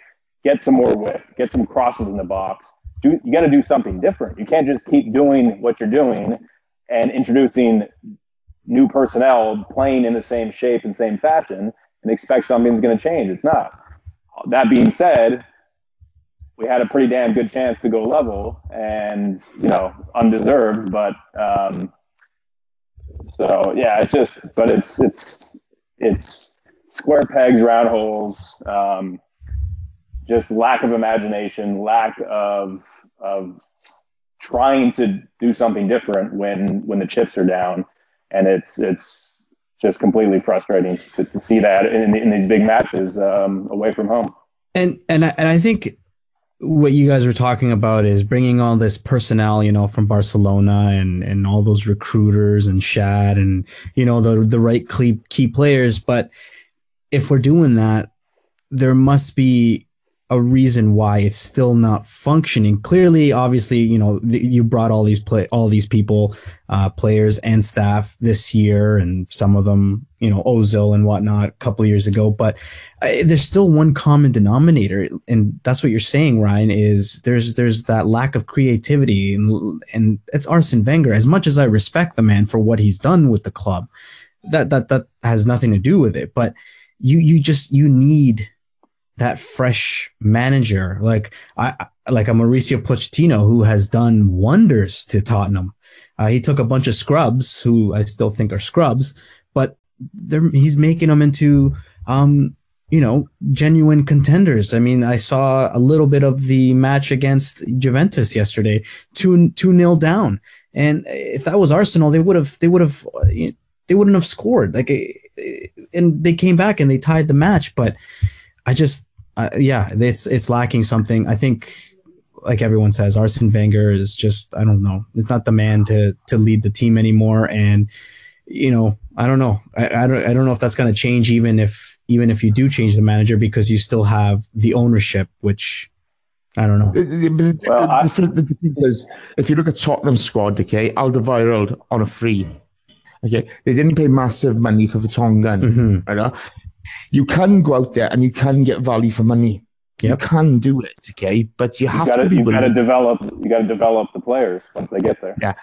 get some more width, get some crosses in the box. You got to do something different. You can't just keep doing what you're doing and introducing new personnel playing in the same shape and same fashion and expect something's going to change. It's not. That being said, we had a pretty damn good chance to go level, and you know, undeserved. But so yeah, it's just. But it's square pegs, round holes, just lack of imagination, lack of trying to do something different when the chips are down. And it's just completely frustrating to see that in these big matches away from home. And I think what you guys are talking about is bringing all this personnel, you know, from Barcelona and all those recruiters and Shad and, you know, the right key players. But if we're doing that, there must be a reason why it's still not functioning. Clearly, obviously, you know, you brought all these players and staff this year, and some of them, you know, Özil and whatnot a couple of years ago. But there's still one common denominator, and that's what you're saying, Ryan, is there's that lack of creativity. And it's Arsene Wenger. As much as I respect the man for what he's done with the club, that has nothing to do with it. But you need that fresh manager, like a Mauricio Pochettino, who has done wonders to Tottenham. He took a bunch of scrubs, who I still think are scrubs, but he's making them into, genuine contenders. I mean, I saw a little bit of the match against Juventus yesterday, 2-0 down. And if that was Arsenal, they wouldn't have scored. And they came back and they tied the match. But I just, it's lacking something. I think, like everyone says, Arsene Wenger is just, I don't know, it's not the man to lead the team anymore. And, I don't know. I don't know if that's going to change, even if you do change the manager, because you still have the ownership, which I don't know. Well, the thing is, if you look at Tottenham's squad, okay, Alderweireld on a free. Okay, they didn't pay massive money for Vertonghen. Mm-hmm. Right? You can go out there and you can get value for money. Yep. You can do it, okay, but you got to develop the players once they get there. Yeah.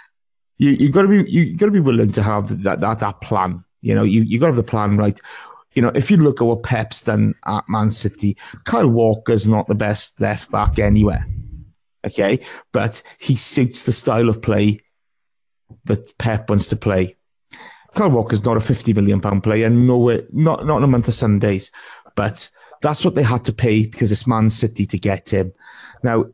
You got to be willing to have that plan. You got to have the plan right. If you look at what Pep's done at Man City, Kyle Walker's not the best left back anywhere, okay, but he suits the style of play that Pep wants to play. Kyle Walker's not a £50 million player, and not in a month of Sundays, but that's what they had to pay because it's Man City to get him. Now,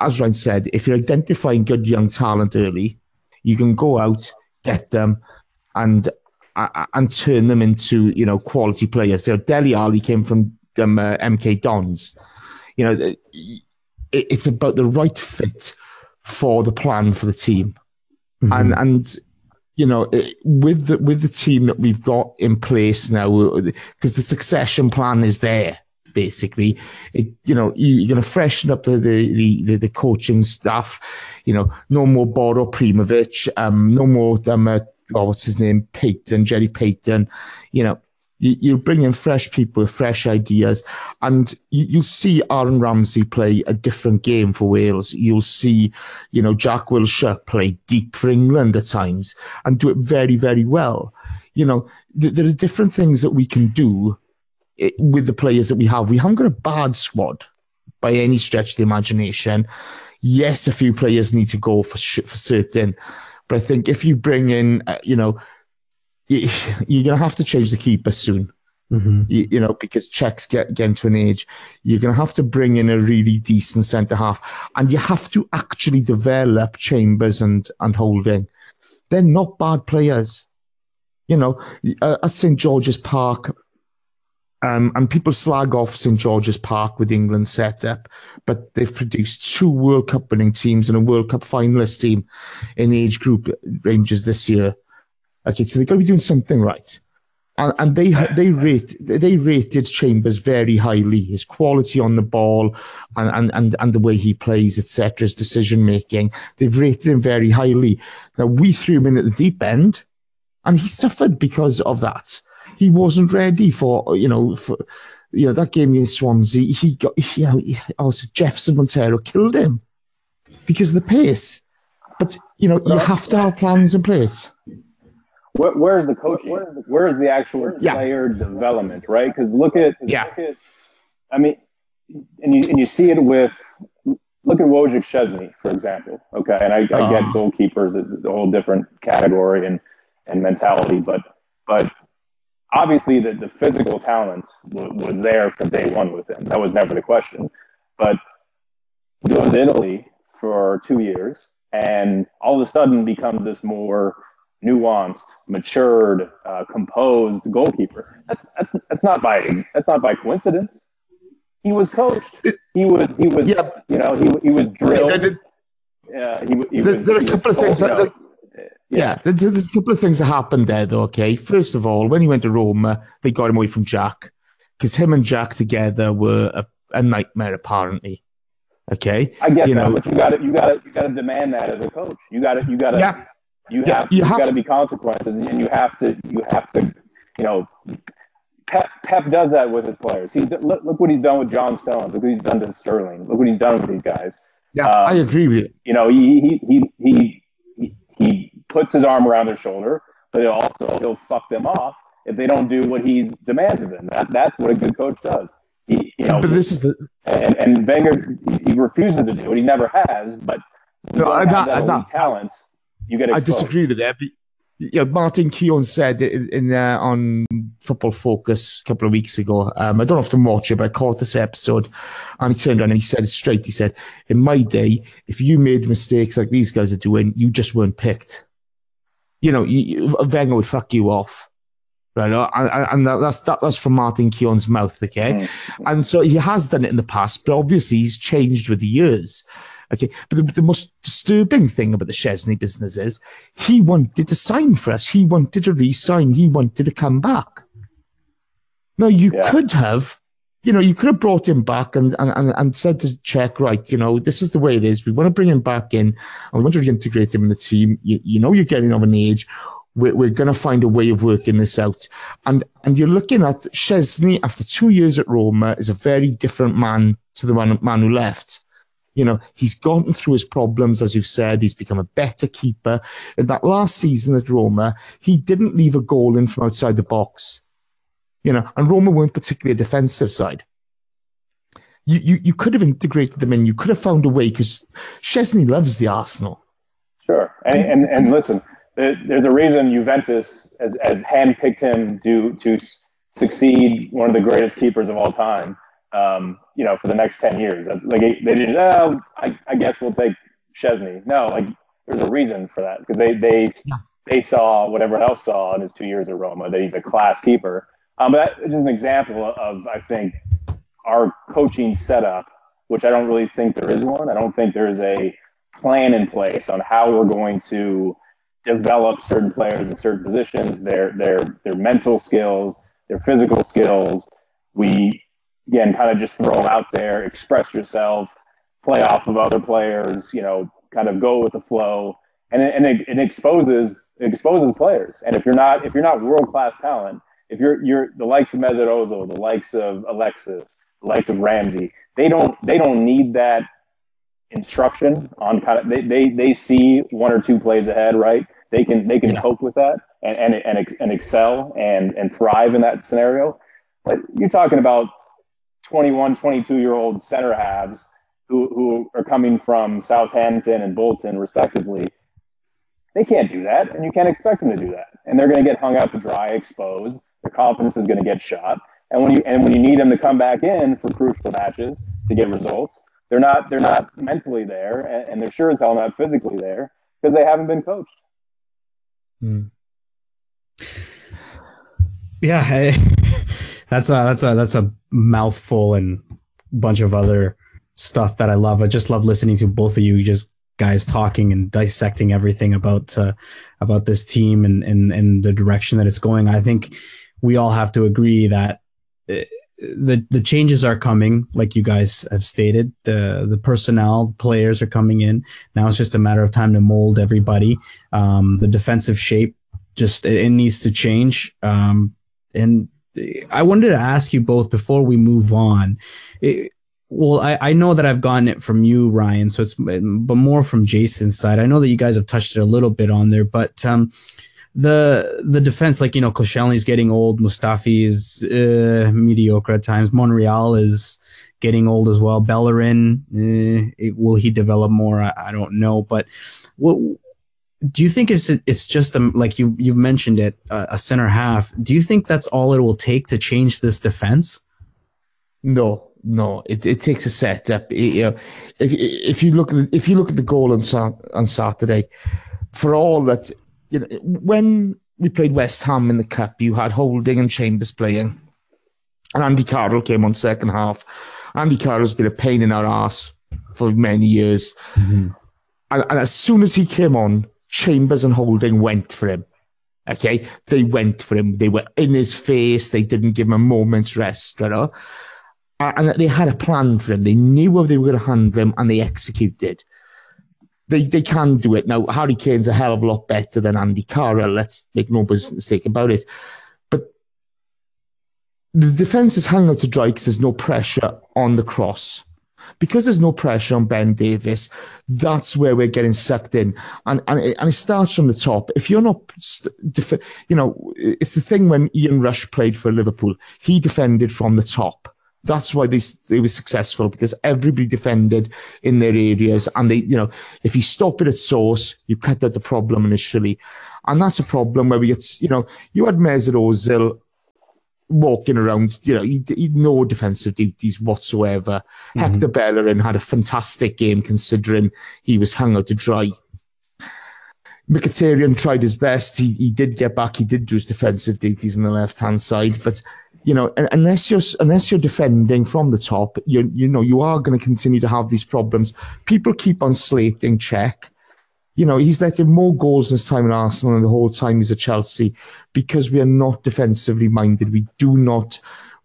as Ryan said, if you're identifying good young talent early, you can go out, get them, and turn them into quality players. So Dele Alli came from MK Dons. It's about the right fit for the plan for the team, mm-hmm. With the team that we've got in place now, because the succession plan is there. Basically, you're going to freshen up the coaching staff. No more Boro Primovic, no more Payton, Jerry Payton. You bring in fresh people, fresh ideas, and you'll see Aaron Ramsey play a different game for Wales. You'll see, Jack Wilshere play deep for England at times and do it very, very well. There are different things that we can do. With the players that we have, we haven't got a bad squad by any stretch of the imagination. Yes, a few players need to go for certain, but I think if you bring in, you're going to have to change the keeper soon, mm-hmm. Because Czech's getting to an age. You're going to have to bring in a really decent centre half, and you have to actually develop Chambers and Holding. They're not bad players, at St George's Park. And people slag off St George's Park with England's setup, but they've produced two World Cup winning teams and a World Cup finalist team in the age group ranges this year. Okay, so they've got to be doing something right. And they rated Chambers very highly. His quality on the ball and the way he plays, etc., his decision making. They've rated him very highly. Now, we threw him in at the deep end, and he suffered because of that. He wasn't ready for that game against Swansea. Jefferson Montero killed him because of the pace. But you have to have plans in place. Where is the coaching? Where is the actual player development? Right? Because look at I mean, and you see it with. Look at Wojciech Szczęsny, for example. Okay, and I get goalkeepers; it's a whole different category and mentality, but. Obviously, the physical talent was there from day one with him. That was never the question. But he goes to Italy for 2 years and all of a sudden becomes this more nuanced, matured, composed goalkeeper. That's not by coincidence. He was coached. He was drilled. There's a couple of things that happened there, though, okay? First of all, when he went to Roma, they got him away from Jack because him and Jack together were a nightmare, apparently, okay? I get that, but you got to demand that as a coach. You got to be consequences, and you have to you know, Pep does that with his players. Look what he's done with John Stones. Look what he's done to Sterling. Look what he's done with these guys. Yeah, I agree with you. You know, he puts his arm around their shoulder, but he'll fuck them off if they don't do what he demands of them. That's what a good coach does. And Wenger, he refuses to do it. He never has. But no, I talents. You get. I disagree with that. Yeah, Martin Keown said in on Football Focus a couple of weeks ago. I don't often watch it, but I caught this episode, and he turned around and he said straight. He said, "In my day, if you made mistakes like these guys are doing, you just weren't picked. You know, Wenger would fuck you off." Right, and that's from Martin Keown's mouth, okay? Mm-hmm. And so he has done it in the past, but obviously he's changed with the years, okay? But the most disturbing thing about the Szczęsny business is he wanted to sign for us. He wanted to re-sign. He wanted to come back. Now, you could have brought him back and said to Czech, right, you know, this is the way it is. We want to bring him back in, and we want to reintegrate him in the team. You know, you're getting of an age. We're going to find a way of working this out. And you're looking at Szczęsny after 2 years at Roma is a very different man to the man who left. You know, he's gone through his problems, as you've said. He's become a better keeper. In that last season at Roma, he didn't leave a goal in from outside the box. You know, and Roma weren't particularly a defensive side. You could have integrated them in. You could have found a way because Szczęsny loves the Arsenal. Sure. And listen, there's a reason Juventus has handpicked him to succeed one of the greatest keepers of all time. You know, for the next 10 years, that's like they didn't. Oh, I guess we'll take Szczęsny. No, like there's a reason for that because they saw what everyone else saw in his 2 years at Roma that he's a class keeper. But that's just an example of I think our coaching setup, which I don't really think there is one. I don't think there is a plan in place on how we're going to develop certain players in certain positions, their mental skills, their physical skills. We, again, kind of just throw them out there, express yourself, play off of other players, you know, kind of go with the flow, and it exposes players. And if you're not world-class talent, if you're the likes of Mesut Ozil, the likes of Alexis, the likes of Ramsey, they don't need that instruction on kind of they see one or two plays ahead, right? They can cope with that and excel and thrive in that scenario. But you're talking about 21, 22-year-old center halves who are coming from Southampton and Bolton, respectively. They can't do that, and you can't expect them to do that. And they're going to get hung out to dry, exposed. Their confidence is going to get shot. And when you need them to come back in for crucial matches to get results, They're not mentally there, and they're sure as hell not physically there because they haven't been coached. Mm. Yeah, that's a mouthful and bunch of other stuff that I love. I just love listening to both of you just guys talking and dissecting everything about this team and the direction that it's going. I think we all have to agree that. The changes are coming, like you guys have stated. The personnel, players are coming in. Now it's just a matter of time to mold everybody. The defensive shape, just it needs to change. And I wanted to ask you both before we move on. I know that I've gotten it from you, Ryan, but more from Jason's side. I know that you guys have touched it a little bit on there, but The defense, like, you know, Koscielny is getting old. Mustafi is mediocre at times. Monreal is getting old as well. Bellerin, will he develop more? I don't know. But what, do you think it's just, like you've mentioned it, a center half. Do you think that's all it will take to change this defense? No, it takes a setup. You know, if you look at the goal on Saturday, for all that. You know, when we played West Ham in the Cup, you had Holding and Chambers playing. And Andy Carroll came on second half. Andy Carroll's been a pain in our arse for many years. Mm-hmm. And as soon as he came on, Chambers and Holding went for him. Okay? They went for him. They were in his face. They didn't give him a moment's rest, you know? And they had a plan for him. They knew where they were going to handle him, and they executed. They can do it. Now, Harry Kane's a hell of a lot better than Andy Carroll. Let's make no mistake about it. But the defence is hanging out to dry because there's no pressure on the cross. Because there's no pressure on Ben Davis, that's where we're getting sucked in. And it starts from the top. If you're not, you know, it's the thing when Ian Rush played for Liverpool, he defended from the top. That's why they were successful, because everybody defended in their areas. And they, you know, if you stop it at source, you cut out the problem initially. And that's a problem where we get, you know, you had Mesut Ozil walking around, you know, he no defensive duties whatsoever. Mm-hmm. Hector Bellerin had a fantastic game considering he was hung out to dry. Mkhitaryan tried his best. He did get back. He did do his defensive duties on the left-hand side, but you know, unless you're defending from the top, you know, you are going to continue to have these problems. People keep on slating Cech. You know, he's letting more goals in his time at Arsenal than the whole time he's at Chelsea, because we are not defensively minded. We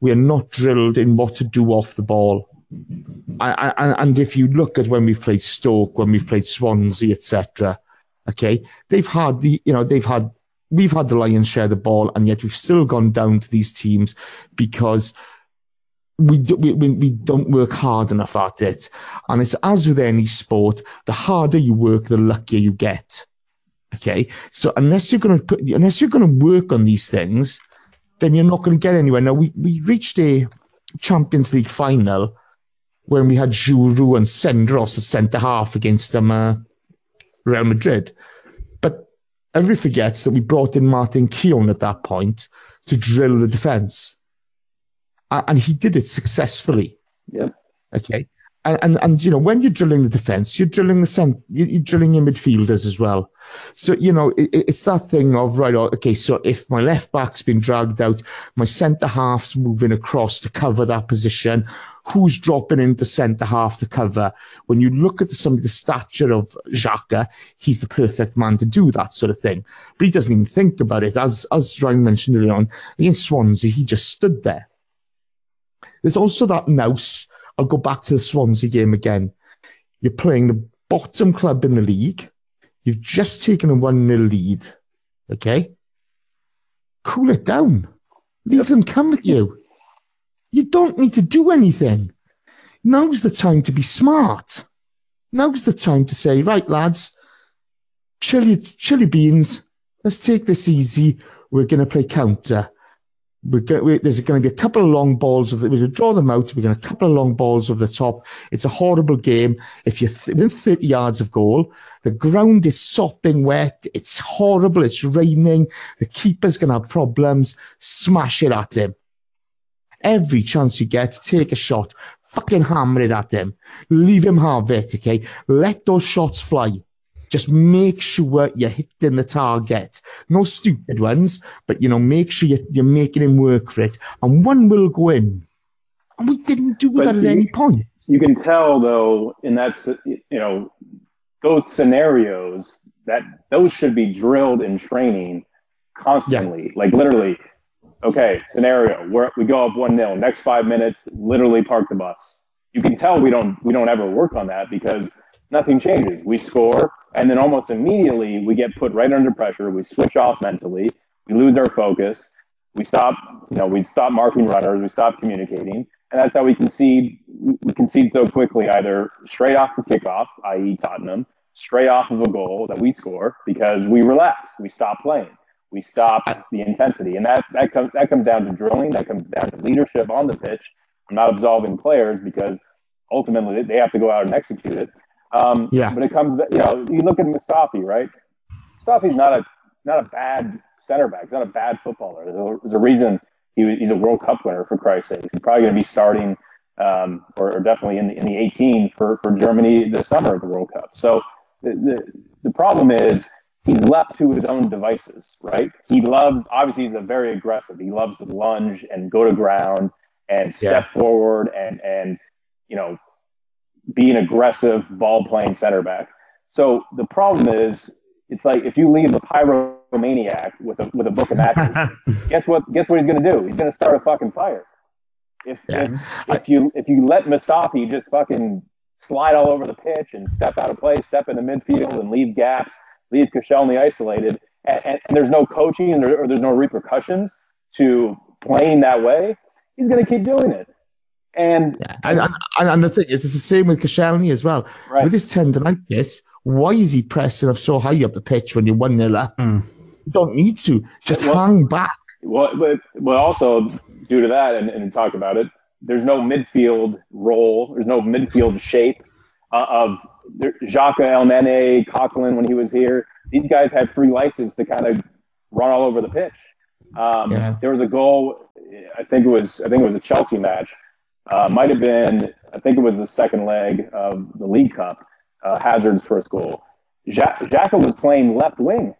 are not drilled in what to do off the ball. And if you look at when we've played Stoke, when we've played Swansea, etc., okay, we've had the lion's share of the ball, and yet we've still gone down to these teams because we don't work hard enough at it. And it's as with any sport, the harder you work, the luckier you get. Okay, so unless you're going to work on these things, then you're not going to get anywhere. Now we reached a Champions League final when we had Giroud and Senderos at centre half against Real Madrid. Everybody forgets that we brought in Martin Keown at that point to drill the defence. And he did it successfully. Yeah. Okay. And you know, when you're drilling the defence, you're drilling your midfielders as well. So, you know, it's that thing of, right, okay, so if my left back's been dragged out, my centre half's moving across to cover that position, who's dropping into centre half to cover? When you look at the stature of Xhaka, he's the perfect man to do that sort of thing. But he doesn't even think about it. As Ryan mentioned earlier on, against Swansea, he just stood there. There's also that nous. I'll go back to the Swansea game again. You're playing the bottom club in the league. You've just taken a 1-0 lead. Okay? Cool it down. Leave them come at you. You don't need to do anything. Now's the time to be smart. Now's the time to say, right, lads, chili beans, let's take this easy. We're going to play counter. There's going to be a couple of long balls. We're going to draw them out. We're going to a couple of long balls over the top. It's a horrible game. If you're within 30 yards of goal, the ground is sopping wet. It's horrible. It's raining. The keeper's going to have problems. Smash it at him. Every chance you get, take a shot, fucking hammer it at him. Leave him have it, okay? Let those shots fly. Just make sure you're hitting the target. No stupid ones, but, you know, make sure you're making him work for it. And one will go in. And we didn't do that at any point. You can tell, though, and that's, you know, those scenarios, that those should be drilled in training constantly. Yeah. Like, literally. Okay, scenario. We go up 1-0. Next 5 minutes, literally park the bus. You can tell we don't ever work on that because nothing changes. We score, and then almost immediately we get put right under pressure. We switch off mentally. We lose our focus. We stop. You know, we stop marking runners. We stop communicating, and that's how we concede. We concede so quickly, either straight off the kickoff, i.e., Tottenham, straight off of a goal that we score because we relax. We stop playing. We stop the intensity, and that comes down to drilling. That comes down to leadership on the pitch. I'm not absolving players because ultimately they have to go out and execute it. But it comes, you know, you look at Mustafi, right? Mustafi's not a bad center back. He's not a bad footballer. There's a reason he's a World Cup winner, for Christ's sake. He's probably going to be starting or definitely in the 18 for Germany this summer at the World Cup. So the problem is, he's left to his own devices, right? He loves, obviously, he's a very aggressive. He loves to lunge and go to ground and step forward and you know, be an aggressive ball-playing center back. So the problem is, it's like if you leave a pyromaniac with a book of matches, guess what he's going to do? He's going to start a fucking fire. If you let Mustafi just fucking slide all over the pitch and step out of place, step into midfield and leave gaps, leave Koscielny isolated, and there's no coaching or there's no repercussions to playing that way, he's going to keep doing it. And yeah. and the thing is, it's the same with Koscielny as well. Right. With his tendonitis, why is he pressing up so high up the pitch when you're 1-0 up? Mm. You don't need to. Just hang back. Well, but also, due to that, and we talked about it, there's no midfield role. There's no midfield shape of Xhaka, Elneny, Coughlin when he was here. These guys had free license to kind of run all over the pitch. There was a goal, I think it was a Chelsea match. Might have been, I think it was the second leg of the League Cup, Hazard's first goal. Xhaka was playing left wing.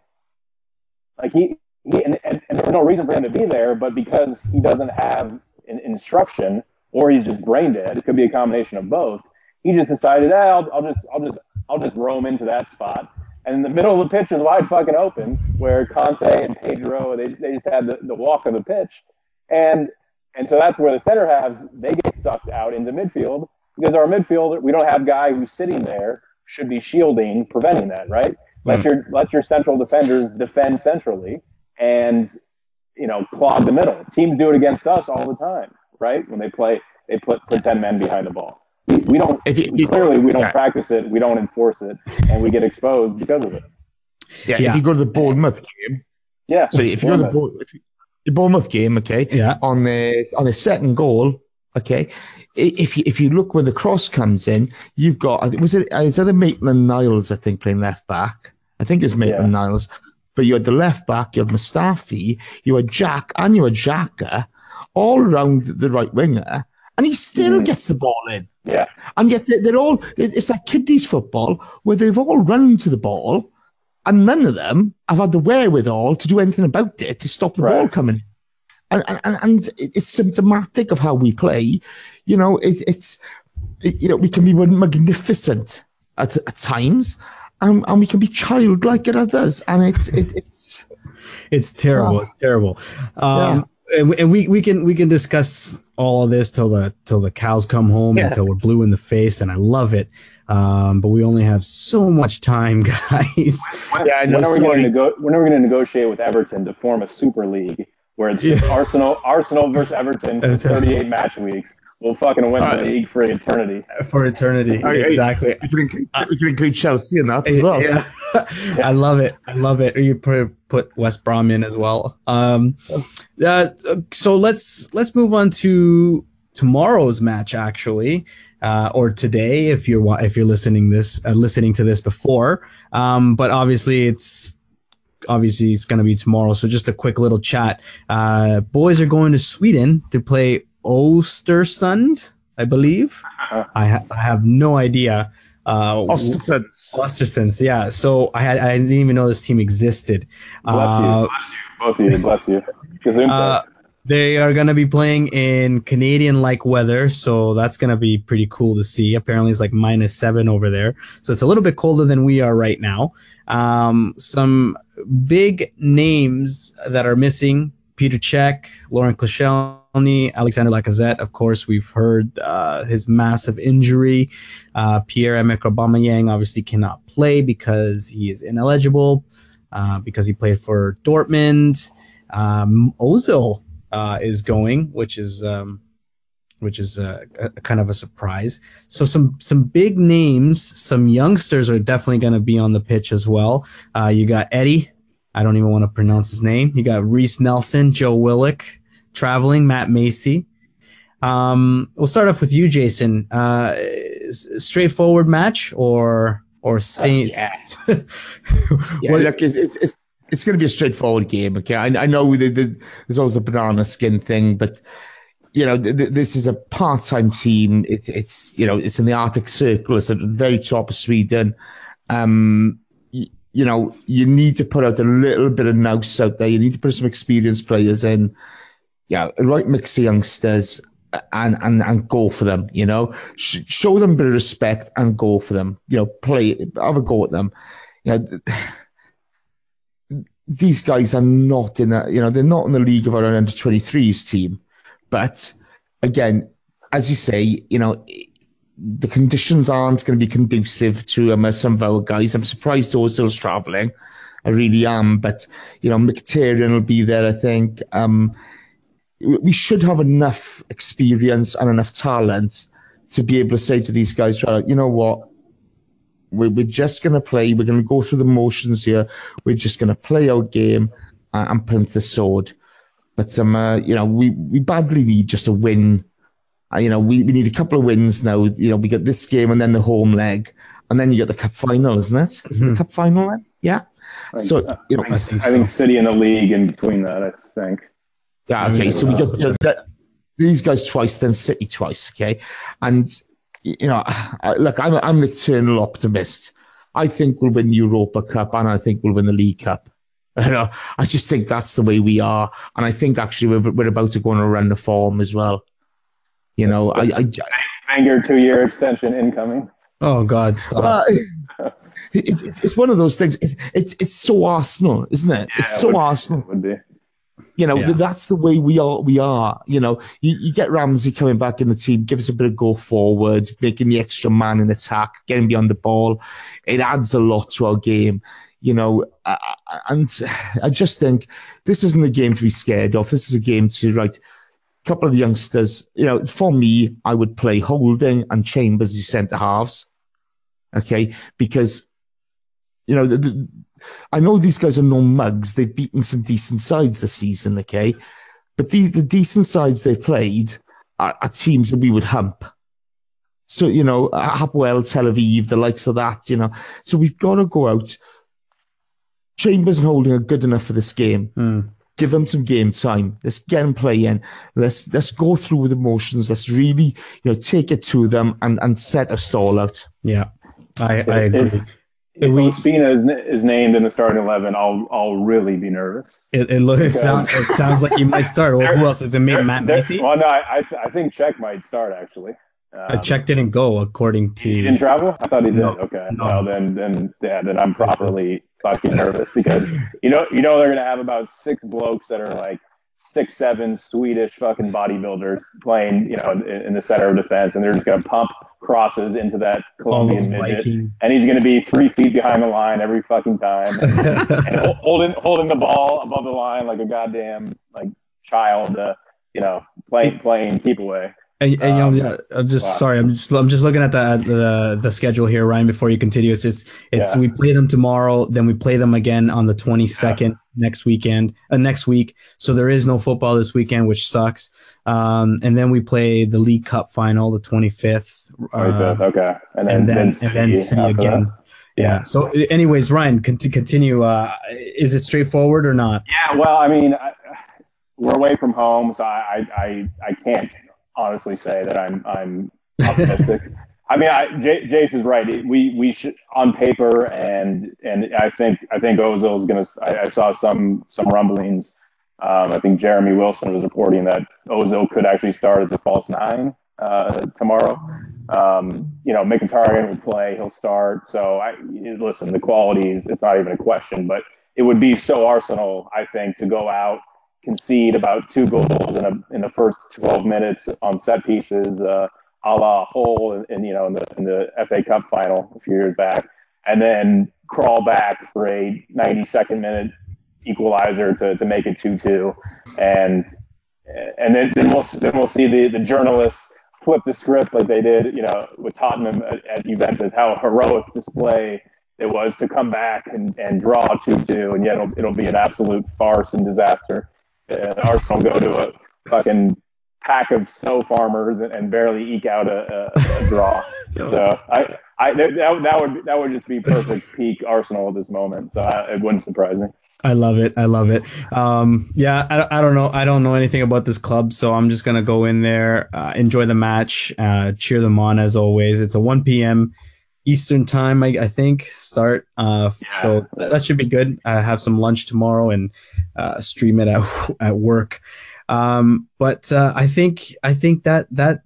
Like he and there's no reason for him to be there, but because he doesn't have an instruction or he's just brain dead, it could be a combination of both. He just decided, I'll just roam into that spot. And in the middle of the pitch is wide fucking open, where Conte and Pedro, they just had the walk of the pitch. And so that's where the center halves, they get sucked out into midfield, because our midfielder, we don't have a guy who's sitting there, should be shielding, preventing that, right? Let your central defenders defend centrally and, clog the middle. Teams do it against us all the time, right? When they put 10 men behind the ball. We don't. Clearly, we don't practice it. We don't enforce it, and we get exposed because of it. Yeah. If you go to the Bournemouth game, the Bournemouth game, on the second goal, if you look where the cross comes in, you've got is it Maitland-Niles? I think playing left back. I think it's Maitland-Niles, but you had the left back, you had Mustafi, you had Jack, and you had Xhaka, all around the right winger, and he still gets the ball in. Yeah, and yet they're all—it's like kiddies football where they've all run to the ball, and none of them have had the wherewithal to do anything about it to stop the ball coming. And it's symptomatic of how we play. We can be magnificent at times, and we can be childlike at others, and it's terrible. It's terrible. And we can discuss all of this till the cows come home, until we're blue in the face, and I love it. But we only have so much time, guys. When are we going to negotiate with Everton to form a super league where it's just Arsenal versus Everton for 38 match weeks? We'll fucking win the league for eternity. For eternity, exactly. We can include Chelsea in that as well. Yeah. I love it. Or you put West Brom in as well. So let's move on to tomorrow's match, actually, or today if you're listening to this before. But obviously it's going to be tomorrow. So just a quick little chat. Boys are going to Sweden to play Östersund, I believe. I have no idea. Östersund, yeah. So I didn't even know this team existed. Bless you, both of you. They are going to be playing in Canadian-like weather, so that's going to be pretty cool to see. Apparently, it's like -7 over there, so it's a little bit colder than we are right now. Some big names that are missing: Peter Cech, Laurent Koscielny, Alexandre Lacazette. Of course, we've heard his massive injury. Pierre-Emerick Aubameyang obviously cannot play because he is ineligible, because he played for Dortmund. Özil is going, which is a kind of a surprise. So some big names, some youngsters are definitely going to be on the pitch as well. You got Eddie. I don't even want to pronounce his name. You got Reese Nelson, Joe Willock, traveling, Matt Macy. We'll start off with you, Jason. Straightforward match or Saints? Look, it's going to be a straightforward game. Okay, I know there's always the banana skin thing, but this is a part-time team. It's in the Arctic Circle. It's at the very top of Sweden. You need to put out a little bit of nous out there. You need to put some experienced players in. Yeah, right mix of youngsters and go for them, Show them a bit of respect and go for them. Have a go at them. These guys are not in they're not in the league of our under-23s team. But again, as you say, the conditions aren't going to be conducive to some of our guys. I'm surprised Ozil's travelling. I really am. But, Mkhitaryan will be there, I think. we should have enough experience and enough talent to be able to say to these guys, you know what, we're just going to play. We're going to go through the motions here. We're just going to play our game and put him to the sword. But, you know, we badly need just a win. You know, we need a couple of wins now. You know, we got this game and then the home leg. And then you got the cup final, isn't it? Isn't the cup final then? Yeah. I think City and the league in between that, I think. Yeah, okay. So we got these guys twice, then City twice, okay? And, you know, look, I'm an eternal optimist. I think we'll win the Europa Cup and I think we'll win the League Cup. You know, I just think that's the way we are. And I think actually we're about to go on a run of form as well. You know, Wenger 2-year extension incoming. Oh, God, stop. It's one of those things. It's so Arsenal, isn't it? Yeah, it's so Arsenal. It would be. You know, that's the way we are. You know, you get Ramsey coming back in the team, give us a bit of go forward, making the extra man in attack, getting beyond the ball. It adds a lot to our game, you know. And I just think this isn't a game to be scared of. This is a game to, a couple of the youngsters, you know, for me, I would play Holding and Chambers as centre-halves, okay? Because, you know, I know these guys are no mugs. They've beaten some decent sides this season, okay? But the decent sides they've played are teams that we would hump. So, you know, Hapwell, Tel Aviv, the likes of that, you know. So we've got to go out. Chambers and Holding are good enough for this game. Mm. Give them some game time. Let's get them playing. Let's go through with the motions. Let's really, you know, take it to them and set a stall out. Yeah, I agree. If Ospina is named in the starting 11, I'll really be nervous. It sounds like you might start. Well, who else is it? Matt Macy? Well, no, I think Cech might start actually. Cech didn't go according to. He didn't travel? I thought he did. No, okay. No. Well, then I'm properly fucking nervous because you know they're gonna have about six blokes that are like 6'7" Swedish fucking bodybuilders playing, you know, in the center of defense, and they're just gonna pump crosses into that Colombian midget, and he's gonna be 3 feet behind the line every fucking time, and holding the ball above the line like a goddamn child, you know, playing keep away. I'm just looking at the schedule here, Ryan. Before you continue, we play them tomorrow, then we play them again on the 22nd next week. So there is no football this weekend, which sucks. And then we play the League Cup final, the 25th. Okay, and then City again. That. Yeah. So, anyways, Ryan, continue. Is it straightforward or not? Yeah. Well, I mean, we're away from home, so I can't honestly say that I'm optimistic. I mean, Jace is right. We should, on paper, and I think Özil is going to. I saw some rumblings. I think Jeremy Wilson was reporting that Özil could actually start as a false nine tomorrow. You know, Mkhitaryan would play. He'll start. So listen. The qualities. It's not even a question. But it would be so Arsenal, I think, to go out, concede about 2 goals in the first 12 minutes on set pieces, a la Hull, in the FA Cup final a few years back, and then crawl back for a 92nd minute equalizer to make it 2-2, and then we'll see the journalists flip the script like they did, you know, with Tottenham at Juventus. How heroic display it was to come back and draw 2-2, and yet it'll be an absolute farce and disaster. Arsenal go to a fucking pack of snow farmers and barely eke out a draw. So that would just be perfect peak Arsenal at this moment. So it wouldn't surprise me. I love it. Yeah, I don't know. I don't know anything about this club, so I'm just gonna go in there, enjoy the match, cheer them on as always. It's a 1 p.m. Eastern time, I think, start. So that should be good. I have some lunch tomorrow and stream it at work. But I think that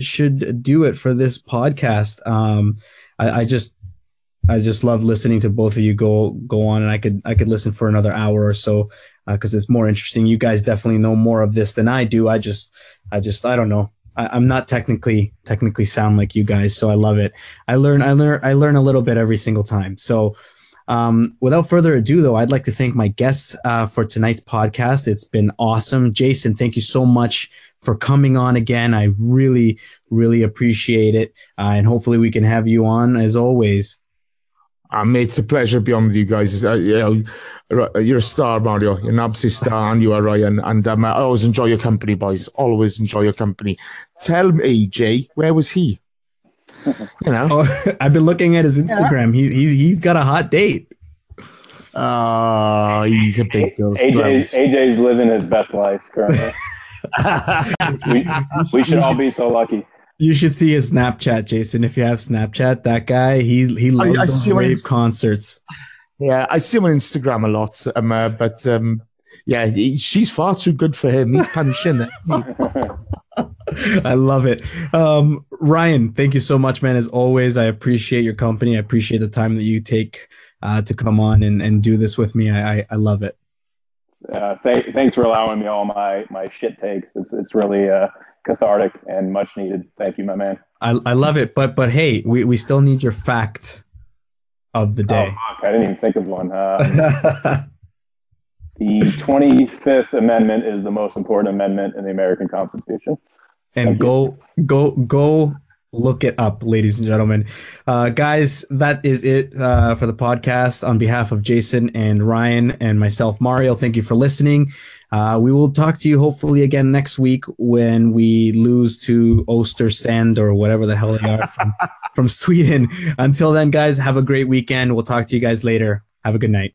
should do it for this podcast. I just love listening to both of you go on, and I could listen for another hour or so because it's more interesting. You guys definitely know more of this than I do. I just I don't know. I'm not technically sound like you guys, so I love it. I learn a little bit every single time. So Without further ado, though, I'd like to thank my guests for tonight's podcast. It's been awesome. Jason, thank you so much for coming on again. I really, really appreciate it. And hopefully we can have you on as always. It's a pleasure being with you guys. You're a star, Mario. You're an absolute star, and you are, Ryan. And I always enjoy your company, boys. Always enjoy your company. Tell me, AJ, where was he? You know, I've been looking at his Instagram. Yeah. He's got a hot date. He's a big girl. AJ's living his best life currently. we should all be so lucky. You should see his Snapchat, Jason. If you have Snapchat, that guy, he loves rave concerts. Yeah, I see him on Instagram a lot. Yeah, she's far too good for him. He's punching. I love it. Ryan, thank you so much, man. As always, I appreciate your company. I appreciate the time that you take to come on and do this with me. I love it. Thanks for allowing me all my shit takes. It's really... cathartic and much needed. Thank you, my man. I love it, but hey, we still need your fact of the day. Oh, fuck, I didn't even think of one. The 25th Amendment is the most important amendment in the American Constitution. And go look it up, ladies and gentlemen. Guys, that is it for the podcast. On behalf of Jason and Ryan and myself, Mario, thank you for listening. We will talk to you hopefully again next week when we lose to Östersund or whatever the hell they are from Sweden. Until then, guys, have a great weekend. We'll talk to you guys later. Have a good night.